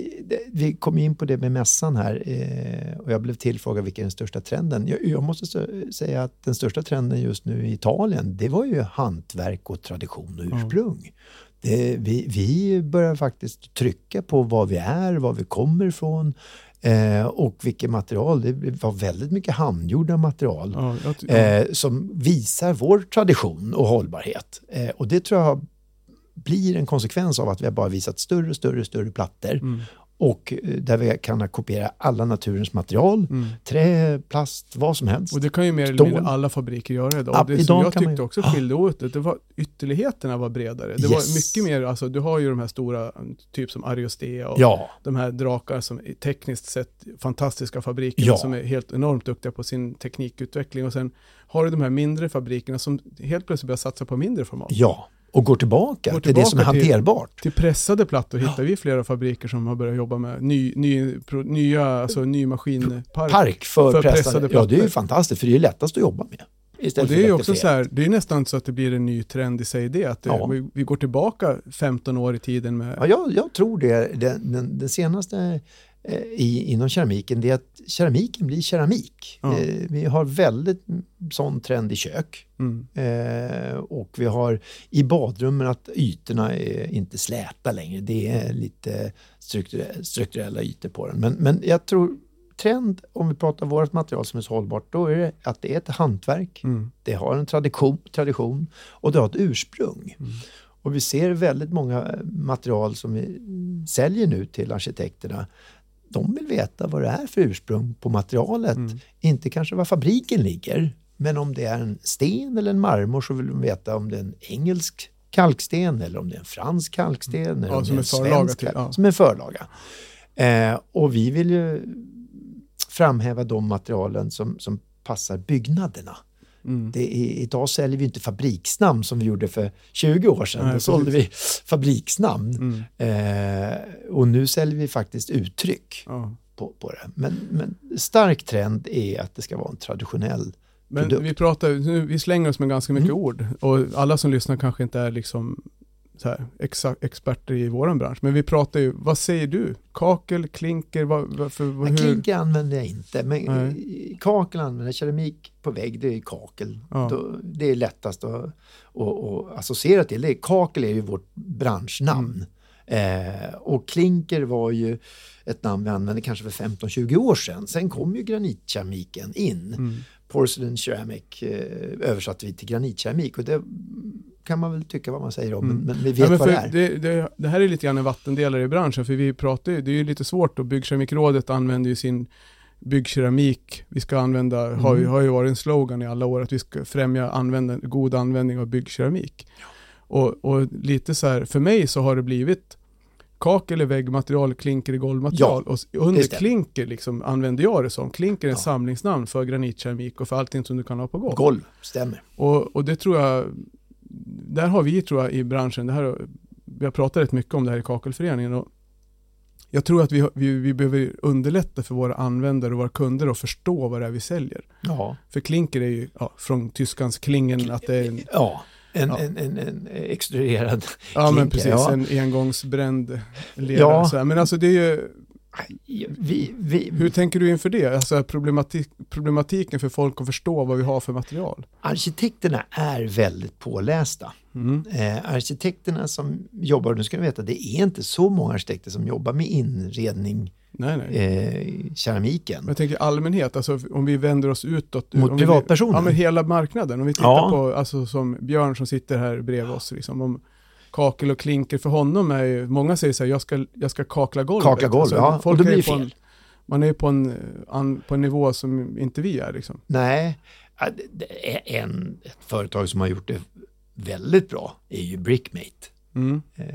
vi kom in på det med mässan här och jag blev tillfrågad vilken är den största trenden. Jag, jag måste säga att den största trenden just nu i Italien, det var ju hantverk och tradition och ursprung. Mm. Det, vi, vi börjar faktiskt trycka på vad vi är, var vi kommer ifrån, Eh, och vilket material, det var väldigt mycket handgjorda material ja, jag ty- eh, som visar vår tradition och hållbarhet. Eh, och det tror jag blir en konsekvens av att vi har bara visat större, större, större plattor. Mm. Och där vi kan kopiera alla naturens material, mm. trä, plast, vad som helst. Och det kan ju mer eller mindre alla fabriker göra idag. Ja, det idag som jag tyckte man... också skilde åt det, det var ytterligheterna var bredare. Det yes. var mycket mer, alltså du har ju de här stora, typ som Ariostea och ja. de här drakar som är tekniskt sett fantastiska fabriker ja. som är helt enormt duktiga på sin teknikutveckling. Och sen har du de här mindre fabrikerna som helt plötsligt börjar satsa på mindre format. Ja. Och går tillbaka, går tillbaka till det som är hanterbart. Till, till pressade plattor hittar vi flera fabriker som har börjat jobba med ny, ny, pro, nya, alltså, ny maskinpark. Park för, för pressade, pressade plattor. Ja, det är ju fantastiskt för det är lättast att jobba med. Och det är också så här, det är nästan så att det blir en ny trend i sig det. Att det, ja. vi, vi går tillbaka femton år i tiden. Med... Ja, jag, jag tror det. Den, den, den senaste eh, i, inom keramiken det är att keramiken blir keramik. Ja. Eh, vi har väldigt sån trend i kök. Mm. Eh, och vi har i badrummen att ytorna är inte släta längre. Det är lite strukturella, strukturella ytor på den. Men, men jag tror... trend, om vi pratar om vårt material som är så hållbart, då är det att det är ett hantverk, mm. det har en tradition, tradition och det har ett ursprung. Mm. Och vi ser väldigt många material som vi säljer nu till arkitekterna. De vill veta vad det är för ursprung på materialet. Mm. Inte kanske var fabriken ligger, men om det är en sten eller en marmor så vill de veta om det är en engelsk kalksten eller om det är en fransk kalksten mm. eller ja, om det är en svensk till, ja. som en förlaga. Eh, och vi vill ju framhäva de materialen som, som passar byggnaderna. Mm. Det är, idag säljer vi inte fabriksnamn som vi gjorde för tjugo år sedan. Nej, då sålde vi fabriksnamn. Mm. Eh, och nu säljer vi faktiskt uttryck ja. på, på det. Men, men stark trend är att det ska vara en traditionell men produkt. Vi, pratar, nu, vi slänger oss med ganska mycket mm. ord. Och alla som lyssnar kanske inte är liksom så här, exakt, experter i våran bransch. Men vi pratar ju, vad säger du? Kakel, klinker, vad, varför, vad, hur? Klinker använder jag inte, men Nej. kakel använder keramik på vägg, det är kakel. Ja. Då, det är lättast att och, och associera till. Det är, kakel är ju vårt branschnamn. Mm. Eh, och klinker var ju ett namn vi använde kanske för femton tjugo år sedan. Sen kom ju granitkemiken in. Mm. Porcelain ceramic eh, översatte vi till granitkemik och det kan man väl tycka vad man säger om, mm. men, men vi vet ja, men vad det är. Det, det, det här är lite grann en vattendelare i branschen, för vi pratar ju, det är ju lite svårt och Byggkeramikrådet använder ju sin byggkeramik, vi ska använda, mm. har, ju, har ju varit en slogan i alla år att vi ska främja använda, god användning av byggkeramik. Ja. Och, och lite så här, för mig så har det blivit kakel i väggmaterial, klinker i golvmaterial ja, och under klinker liksom använder jag det som. Klinker är en ja. samlingsnamn för granitkeramik och för allting som du kan ha på golv. Golv, stämmer. Och, och det tror jag där har vi tror jag i branschen det här, vi har pratat rätt mycket om det här i Kakelföreningen och jag tror att vi, vi, vi behöver underlätta för våra användare och våra kunder att förstå vad det är vi säljer. Ja. För klinker är ju ja, från tyskans klingen att det är en, ja. En, ja. en, en, en extruderad ja, klinker. Men precis, ja. En engångsbränd lera. Ja. Så här. Men alltså det är ju... Vi, vi, hur tänker du inför det? Alltså problematik, problematiken för folk att förstå vad vi har för material? Arkitekterna är väldigt pålästa. Mm. Eh, arkitekterna som jobbar, nu ska ni veta, det är inte så många arkitekter som jobbar med inredning nej, nej. Eh, keramiken. Men jag tänker allmänhet, alltså om vi vänder oss utåt. Mot privatpersoner? Ja, men hela marknaden. Om vi tittar ja. på, alltså som Björn som sitter här bredvid oss, liksom om kakel och klinker för honom är ju, många säger så här, jag ska, jag ska kakla golvet. Kakla golvet, alltså, ja. Folk och då blir det fel. En, man är ju på en, an, på en nivå som inte vi är. Liksom. Nej, en, ett företag som har gjort det väldigt bra är ju Brickmate. Mm. Eh,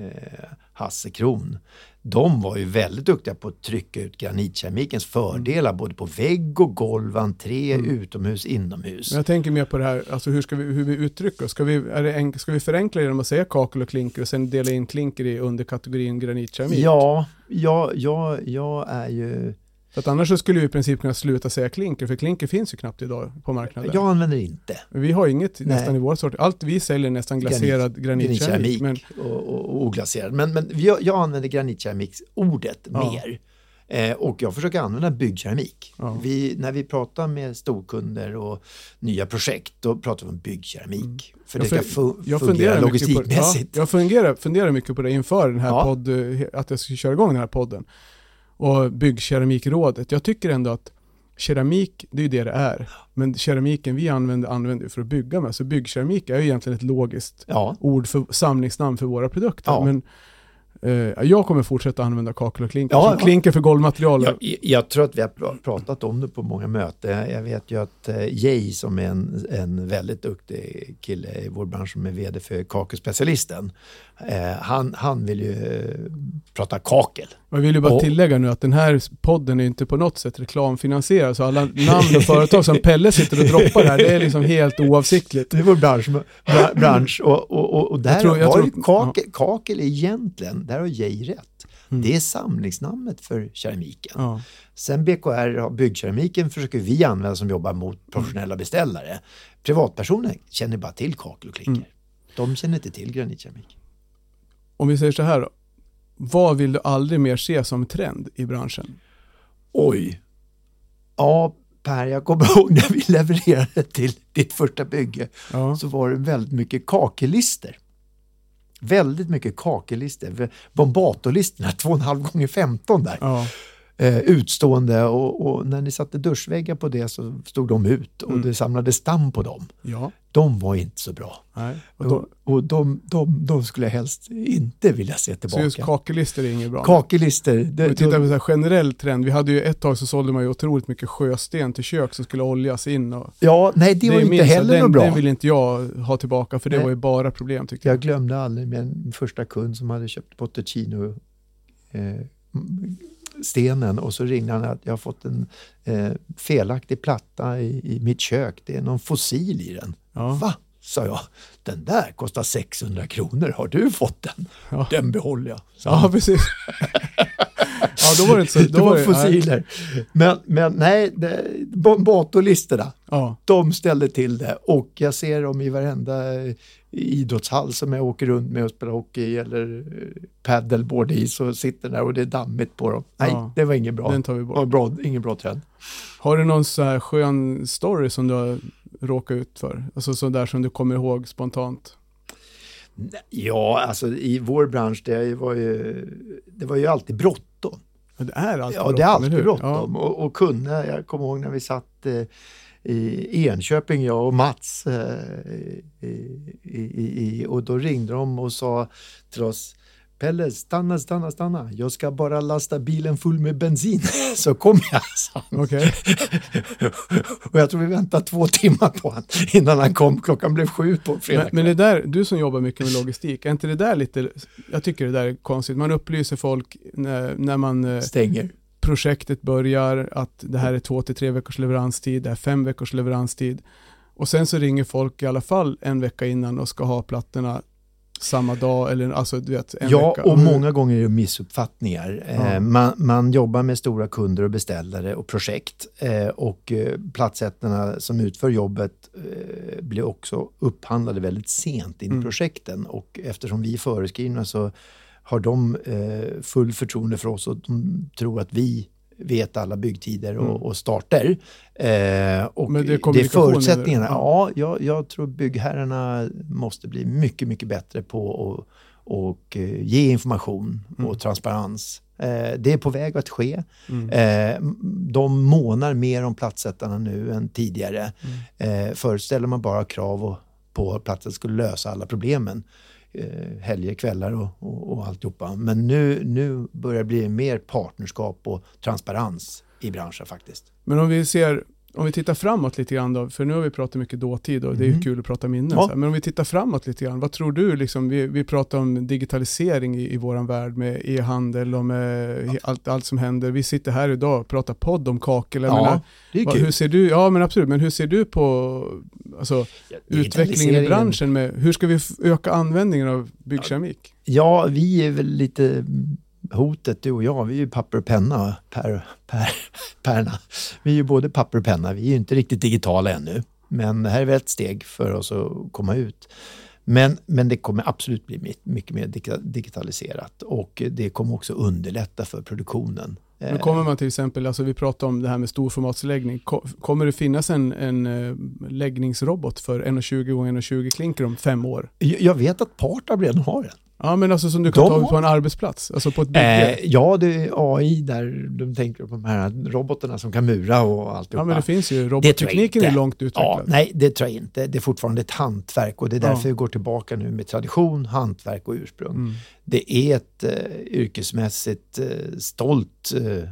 Hasse Kron. De var ju väldigt duktiga på att trycka ut granitkemikens fördelar mm. både på vägg och golv, entré, mm. utomhus, inomhus. Men jag tänker mer på det här, alltså hur ska vi, hur vi uttrycker oss? Ska vi, är det en, ska vi förenkla det genom att säga kakel och klinker och sen dela in klinker i underkategorin granitkemik? Ja, jag ja, ja är ju... För att annars så skulle vi i princip kunna sluta säga klinker, för klinker finns ju knappt idag på marknaden. Jag använder inte. Vi har inget Nej. nästan i vår sort. Allt vi säljer är nästan glaserad granitkeramik. Granit, men... och, och oglaserad. Men, men jag, jag använder granitkemik-ordet ja. mer. Eh, och jag försöker använda byggkeramik. Ja. Vi, när vi pratar med storkunder och nya projekt, då pratar vi om byggkeramik. Mm. För det jag fun- ska fu- jag fungera logistikmässigt. På, ja, jag fungerar, funderar mycket på det inför den här ja. podden, att jag ska köra igång den här podden. och Byggkeramikrådet. Jag tycker ändå att keramik, det är ju det det är. Men keramiken vi använder använder för att bygga med. Så byggkeramik är ju egentligen ett logiskt ja. ord för samlingsnamn för våra produkter. Ja. Men eh, jag kommer fortsätta använda kakel och klinker. Ja, klinker för golvmaterial. Jag, jag tror att vi har pratat om det på många möten. Jag vet ju att Jay som är en, en väldigt duktig kille i vår bransch som är vd för Kakelspecialisten. Eh, han, han vill ju eh, prata kakel. Jag vill ju bara tillägga nu att den här podden är inte på något sätt reklamfinansierad. Så alla namn och företag som Pelle sitter och droppar här, det är liksom helt oavsiktligt. Det är vår bransch. bransch och, och, och, och där jag tror, jag har tror, ju kakel, ja. kakel egentligen, där har Jay rätt. Mm. Det är samlingsnamnet för keramiken. Ja. Sen B K R, byggkeramiken, försöker vi använda som jobbar mot professionella beställare. Privatpersoner känner bara till kakel och klinker. Mm. De känner inte till granitkeramik. Om vi säger så här då. Vad vill du aldrig mer se som trend i branschen? Oj. Ja, Per, jag kommer ihåg när vi levererade till ditt första bygge ja. så var det väldigt mycket kakelister. Väldigt mycket kakelister. Bombatolisterna, två och en halv gånger femton där. Ja. Eh, utstående och, och när ni satte duschväggar på det så stod de ut och mm. det samlades damm på dem. Ja. De var inte så bra. Nej. Och, de, och de, de, de skulle jag helst inte vilja se tillbaka. Så just kakelister är inget bra. Kakelister. Det, vi tittar på en generell trend. Vi hade ju ett tag så sålde man ju otroligt mycket sjösten till kök som skulle oljas in. Och ja, nej det, det var ju inte heller den, bra. Den vill inte jag ha tillbaka för det nej. var ju bara problem tycker jag. Jag glömde aldrig min första kund som hade köpt Botticino eh, stenen och så ringde han att jag har fått en eh, felaktig platta i, i mitt kök. Det är någon fossil i den. Ja. Va? Sa jag. Den där kostar sexhundra kronor. Har du fått den? Ja. Den behåller jag. Så. Ja, precis. Ja, då var det inte så. Då det var, var det, fossiler. Nej. Men, men nej, det, batolisterna. Ja. De ställde till det och jag ser dem i varenda idrottshall som jag åker runt med och spelar hockey eller paddleboard i så sitter där och det är dammigt på dem. Nej, ja. det var ingen bra. Den tar vi bort. Ja, bra, ingen bra trend. Har du någon så här skön story som du har råkat ut för? Alltså så där som du kommer ihåg spontant? Ja, alltså i vår bransch det var ju, det var ju alltid bråttom. Ja, det är alltid ja, bråttom. Det är alltid bråttom. Ja. Och, och kunna, jag kommer ihåg när vi satt eh, i Enköping, jag och Mats eh, i, i, i, och då ringde de och sa till oss, Pelle, stanna, stanna, stanna. Jag ska bara lasta bilen full med bensin. Så kom jag. Okay. Och jag tror vi väntade två timmar på honom innan han kom. Klockan blev sju på fredag. Men, men det där, du som jobbar mycket med logistik, är inte det där lite, jag tycker det där är konstigt. Man upplyser folk när, när man stänger. Projektet börjar att det här är två till tre veckors leveranstid, det här är fem veckors leveranstid. Och sen så ringer folk i alla fall en vecka innan och ska ha plattorna samma dag eller alltså du vet en ja, vecka. Ja, och många gånger är det missuppfattningar. Ja. Man, man jobbar med stora kunder och beställare och projekt och plattsättarna som utför jobbet blir också upphandlade väldigt sent in i mm. projekten och eftersom vi är föreskrivna så har de eh, full förtroende för oss och de tror att vi vet alla byggtider och, mm. och starter. Eh, och Men det är, det är förutsättningarna. Eller? Ja, jag, jag tror byggherrarna måste bli mycket, mycket bättre på att och, och ge information mm. och transparens. Eh, det är på väg att ske. Mm. Eh, de månar mer om plattsättarna nu än tidigare. Mm. Eh, förut ställer man bara krav och, på att platsen skulle lösa alla problemen. Helger, kvällar och, och, och alltihopa. Men nu, nu börjar det bli mer partnerskap och transparens i branschen faktiskt. Men om vi ser, om vi tittar framåt lite grann då, för nu har vi pratat mycket dåtid och det är ju mm. kul att prata minnen. Ja. Men om vi tittar framåt lite grann, vad tror du liksom, vi, vi pratar om digitalisering i, i våran värld med e-handel och med ja. allt, allt som händer. Vi sitter här idag och pratar podd om kakel. Jag ja, menar, det är vad, kul. Hur ser du, ja men absolut, men hur ser du på alltså, ja, utvecklingen i branschen med, hur ska vi öka användningen av byggkeramik? Ja, vi är väl lite hotet, du och jag, vi är ju papper och penna, per, per, perna. Vi är ju både papper och penna, vi är ju inte riktigt digitala ännu. Men det här är väl ett steg för oss att komma ut. Men, men det kommer absolut bli mycket mer digitaliserat och det kommer också underlätta för produktionen. Men kommer man till exempel, alltså vi pratar om det här med storformatsläggning, kommer det finnas en, en läggningsrobot för en komma tjugo gånger en komma tjugo klinker om fem år? Jag vet att Partab redan har den. Ja, men alltså som du kan de ta ut på en arbetsplats, alltså på ett bygge. Eh, ja, det är A I där de tänker på de här robotarna som kan mura och allt. Ja, men det finns ju, robottekniken är långt utvecklad. Ja, nej, det tror jag inte. Det är fortfarande ett hantverk och det är därför ja. vi går tillbaka nu med tradition, hantverk och ursprung. Mm. Det är ett eh, yrkesmässigt eh, stolt eh,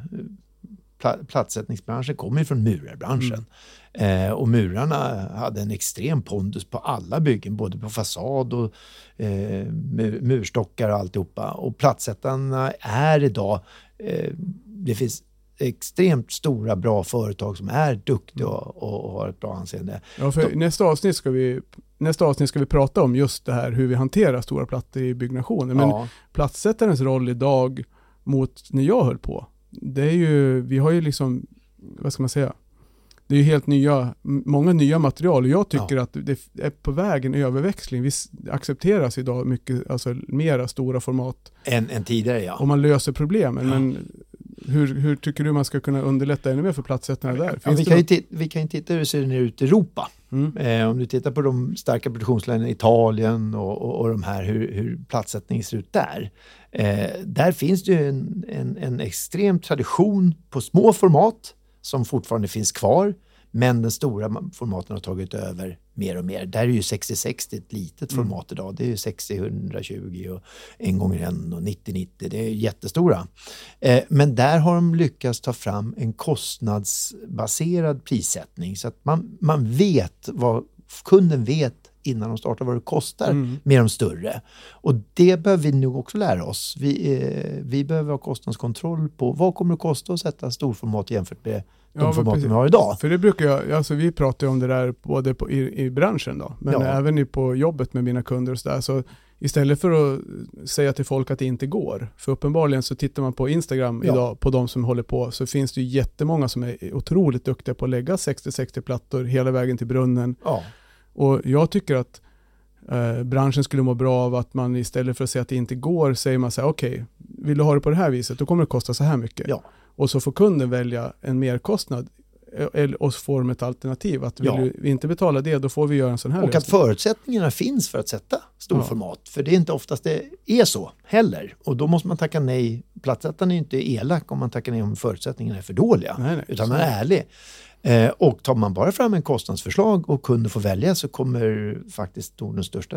pl- platssättningsbranschen kommer från murarbranschen. Mm. Eh, och murarna hade en extrem pondus på alla byggen, både på fasad och eh, mur, murstockar och alltihopa. Och platssättarna är idag, eh, det finns extremt stora bra företag som är duktiga och, och, och har ett bra anseende. Ja, för De, nästa, avsnitt ska vi, nästa avsnitt ska vi prata om just det här, hur vi hanterar stora plattor i byggnationen. Men ja. platssättarens roll idag mot när jag höll på, det är ju, vi har ju liksom, vad ska man säga? Det är ju helt nya, många nya material och jag tycker ja. att det är på vägen överväxling. Vi accepteras idag mycket, alltså mera stora format. Än, än tidigare, ja. Och man löser problemen. Ja. Men hur, hur tycker du man ska kunna underlätta ännu mer för platssättarna där? Ja, vi, kan ju t- vi kan ju titta hur det ser ut i Europa. Mm. Eh, om du tittar på de starka produktionsländerna, Italien och, och, och de här, hur, hur platssättningen ser ut där. Eh, där finns det ju en, en, en extrem tradition på små format som fortfarande finns kvar, men den stora formaten har tagit över mer och mer. Där är ju sextio sextio ett litet mm. format idag. Det är ju sextio hundratjugo och en gång en och nittio nittio. Det är jättestora. Eh, men där har de lyckats ta fram en kostnadsbaserad prissättning så att man, man vet vad kunden vet innan de startar vad det kostar mm. med de större. Och det behöver vi nog också lära oss. Vi, eh, vi behöver ha kostnadskontroll på vad kommer det kosta att sätta storformat jämfört med de ja, formaten vi har idag. För det brukar jag, alltså vi pratar ju om det där både på, i, i branschen då, men ja. även på jobbet med mina kunder och så där. Så istället för att säga till folk att det inte går, för uppenbarligen så tittar man på Instagram ja. idag på de som håller på, så finns det ju jättemånga som är otroligt duktiga på att lägga sextio sextio plattor hela vägen till brunnen. Ja. Och jag tycker att eh, branschen skulle må bra av att man istället för att säga att det inte går säger man så här, okej, okay, vill du ha det på det här viset, då kommer det kosta så här mycket. Ja. Och så får kunden välja en merkostnad och form ett alternativ. Att vill ja. du inte betala det, då får vi göra en sån här. Och lösning. Att förutsättningarna finns för att sätta storformat. Ja. För det är inte oftast det är så heller. Och då måste man tacka nej. Platssättaren är inte elak om man tackar nej om förutsättningarna är för dåliga. Nej, nej, utan man är ärlig. Eh, och tar man bara fram en kostnadsförslag och kunden får välja, så kommer faktiskt den största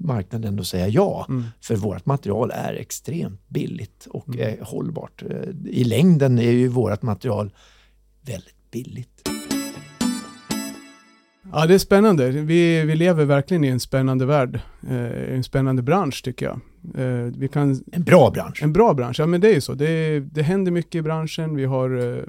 marknaden att säga ja. Mm. För vårt material är extremt billigt och mm. är hållbart. I längden är ju vårt material väldigt billigt. Ja, det är spännande. Vi, vi lever verkligen i en spännande värld. Eh, en spännande bransch tycker jag. Eh, vi kan, en bra bransch. En bra bransch, ja men det är ju så. Det, det händer mycket i branschen. Vi har... Eh,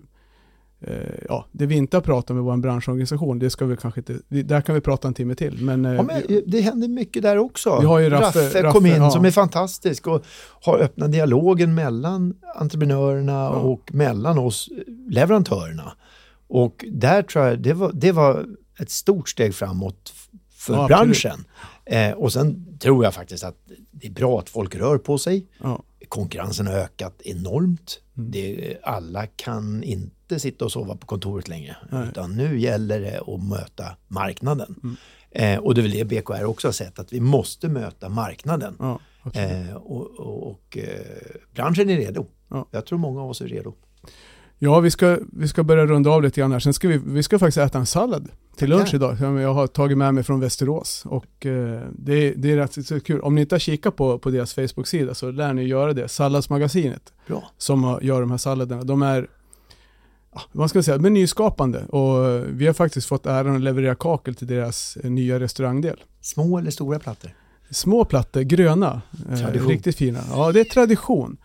ja, det vi inte har pratat med vår branschorganisation, det ska vi kanske inte, där kan vi prata en timme till, men, ja, men det händer mycket där också. Vi har ju Raffe, Raffe, Raffe kom in ja. som är fantastisk och har öppnat dialogen mellan entreprenörerna ja. och mellan oss leverantörerna, och där tror jag det var, det var ett stort steg framåt för ja, branschen. Eh, och sen tror jag faktiskt att det är bra att folk rör på sig. Ja. Konkurrensen har ökat enormt. Mm. Det, alla kan inte sitta och sova på kontoret längre. Nej. Utan nu gäller det att möta marknaden. Mm. Eh, och det är väl det B K R också har sett, att vi måste möta marknaden. Ja, eh, och och, och eh, branschen är redo. Ja. Jag tror många av oss är redo. Ja, vi ska, vi ska börja runda av lite grann här. Sen ska vi, vi ska faktiskt äta en sallad till lunch idag. Jag har tagit med mig från Västerås. Och eh, det, det är rätt så kul. Om ni inte har kikat på, på deras Facebook-sida så lär ni göra det. Salladsmagasinet Bra. som har, gör de här salladerna. De är, vad ska man säga, men nyskapande. Och vi har faktiskt fått äran att leverera kakel till deras nya restaurangdel. Små eller stora plattor? Små plattor, gröna. Eh, riktigt fina. Ja, det är tradition.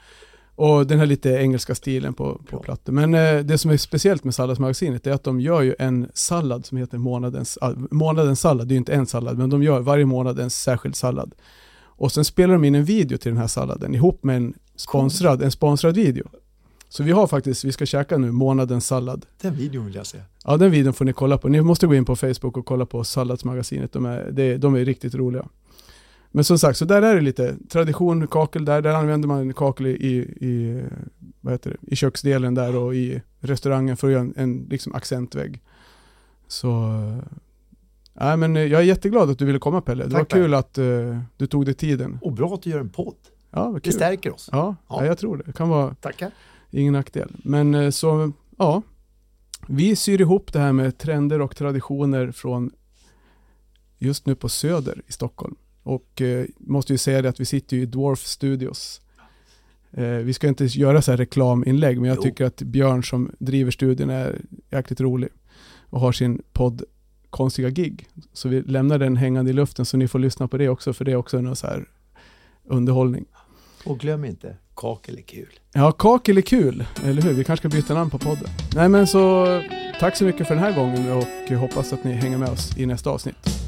Och den här lite engelska stilen på, på plattor. Men eh, det som är speciellt med Salladsmagasinet är att de gör ju en sallad som heter månadens, månadens sallad. Det är ju inte en sallad, men de gör varje månad en särskild sallad. Och sen spelar de in en video till den här salladen ihop med en sponsrad, en sponsrad video. Så vi har faktiskt, vi ska käka nu månadens sallad. Den videon vill jag se. Ja, den videon får ni kolla på. Ni måste gå in på Facebook och kolla på Salladsmagasinet. De är, det, de är riktigt roliga. Men som sagt, så där är det lite tradition, kakel där, där använder man kakel i, i, vad heter det, i köksdelen där och i restaurangen för att göra en, en liksom accentvägg. Så Nej, men jag är jätteglad att du ville komma, Pelle. Det Tack, var kul Per. att uh, du tog dig tiden. Och bra att du gör en podd. Ja, det, det stärker oss. Ja, ja, jag tror det. Det kan vara Tackar. Ingen nackdel. Men så, ja. Vi syr ihop det här med trender och traditioner från just nu på Söder i Stockholm. Och eh, måste ju säga det att vi sitter ju i Dwarf Studios. Eh, vi ska inte göra så här reklaminlägg, men jag jo. tycker att Björn som driver studien är jäkligt rolig. Och har sin podd Konstiga Gig. Så vi lämnar den hängande i luften så ni får lyssna på det också, för det är också en så här underhållning. Och glöm inte, kakel är kul. Ja, kakel är kul, eller hur? Vi kanske ska byta namn på podden. Nej, men så tack så mycket för den här gången och hoppas att ni hänger med oss i nästa avsnitt.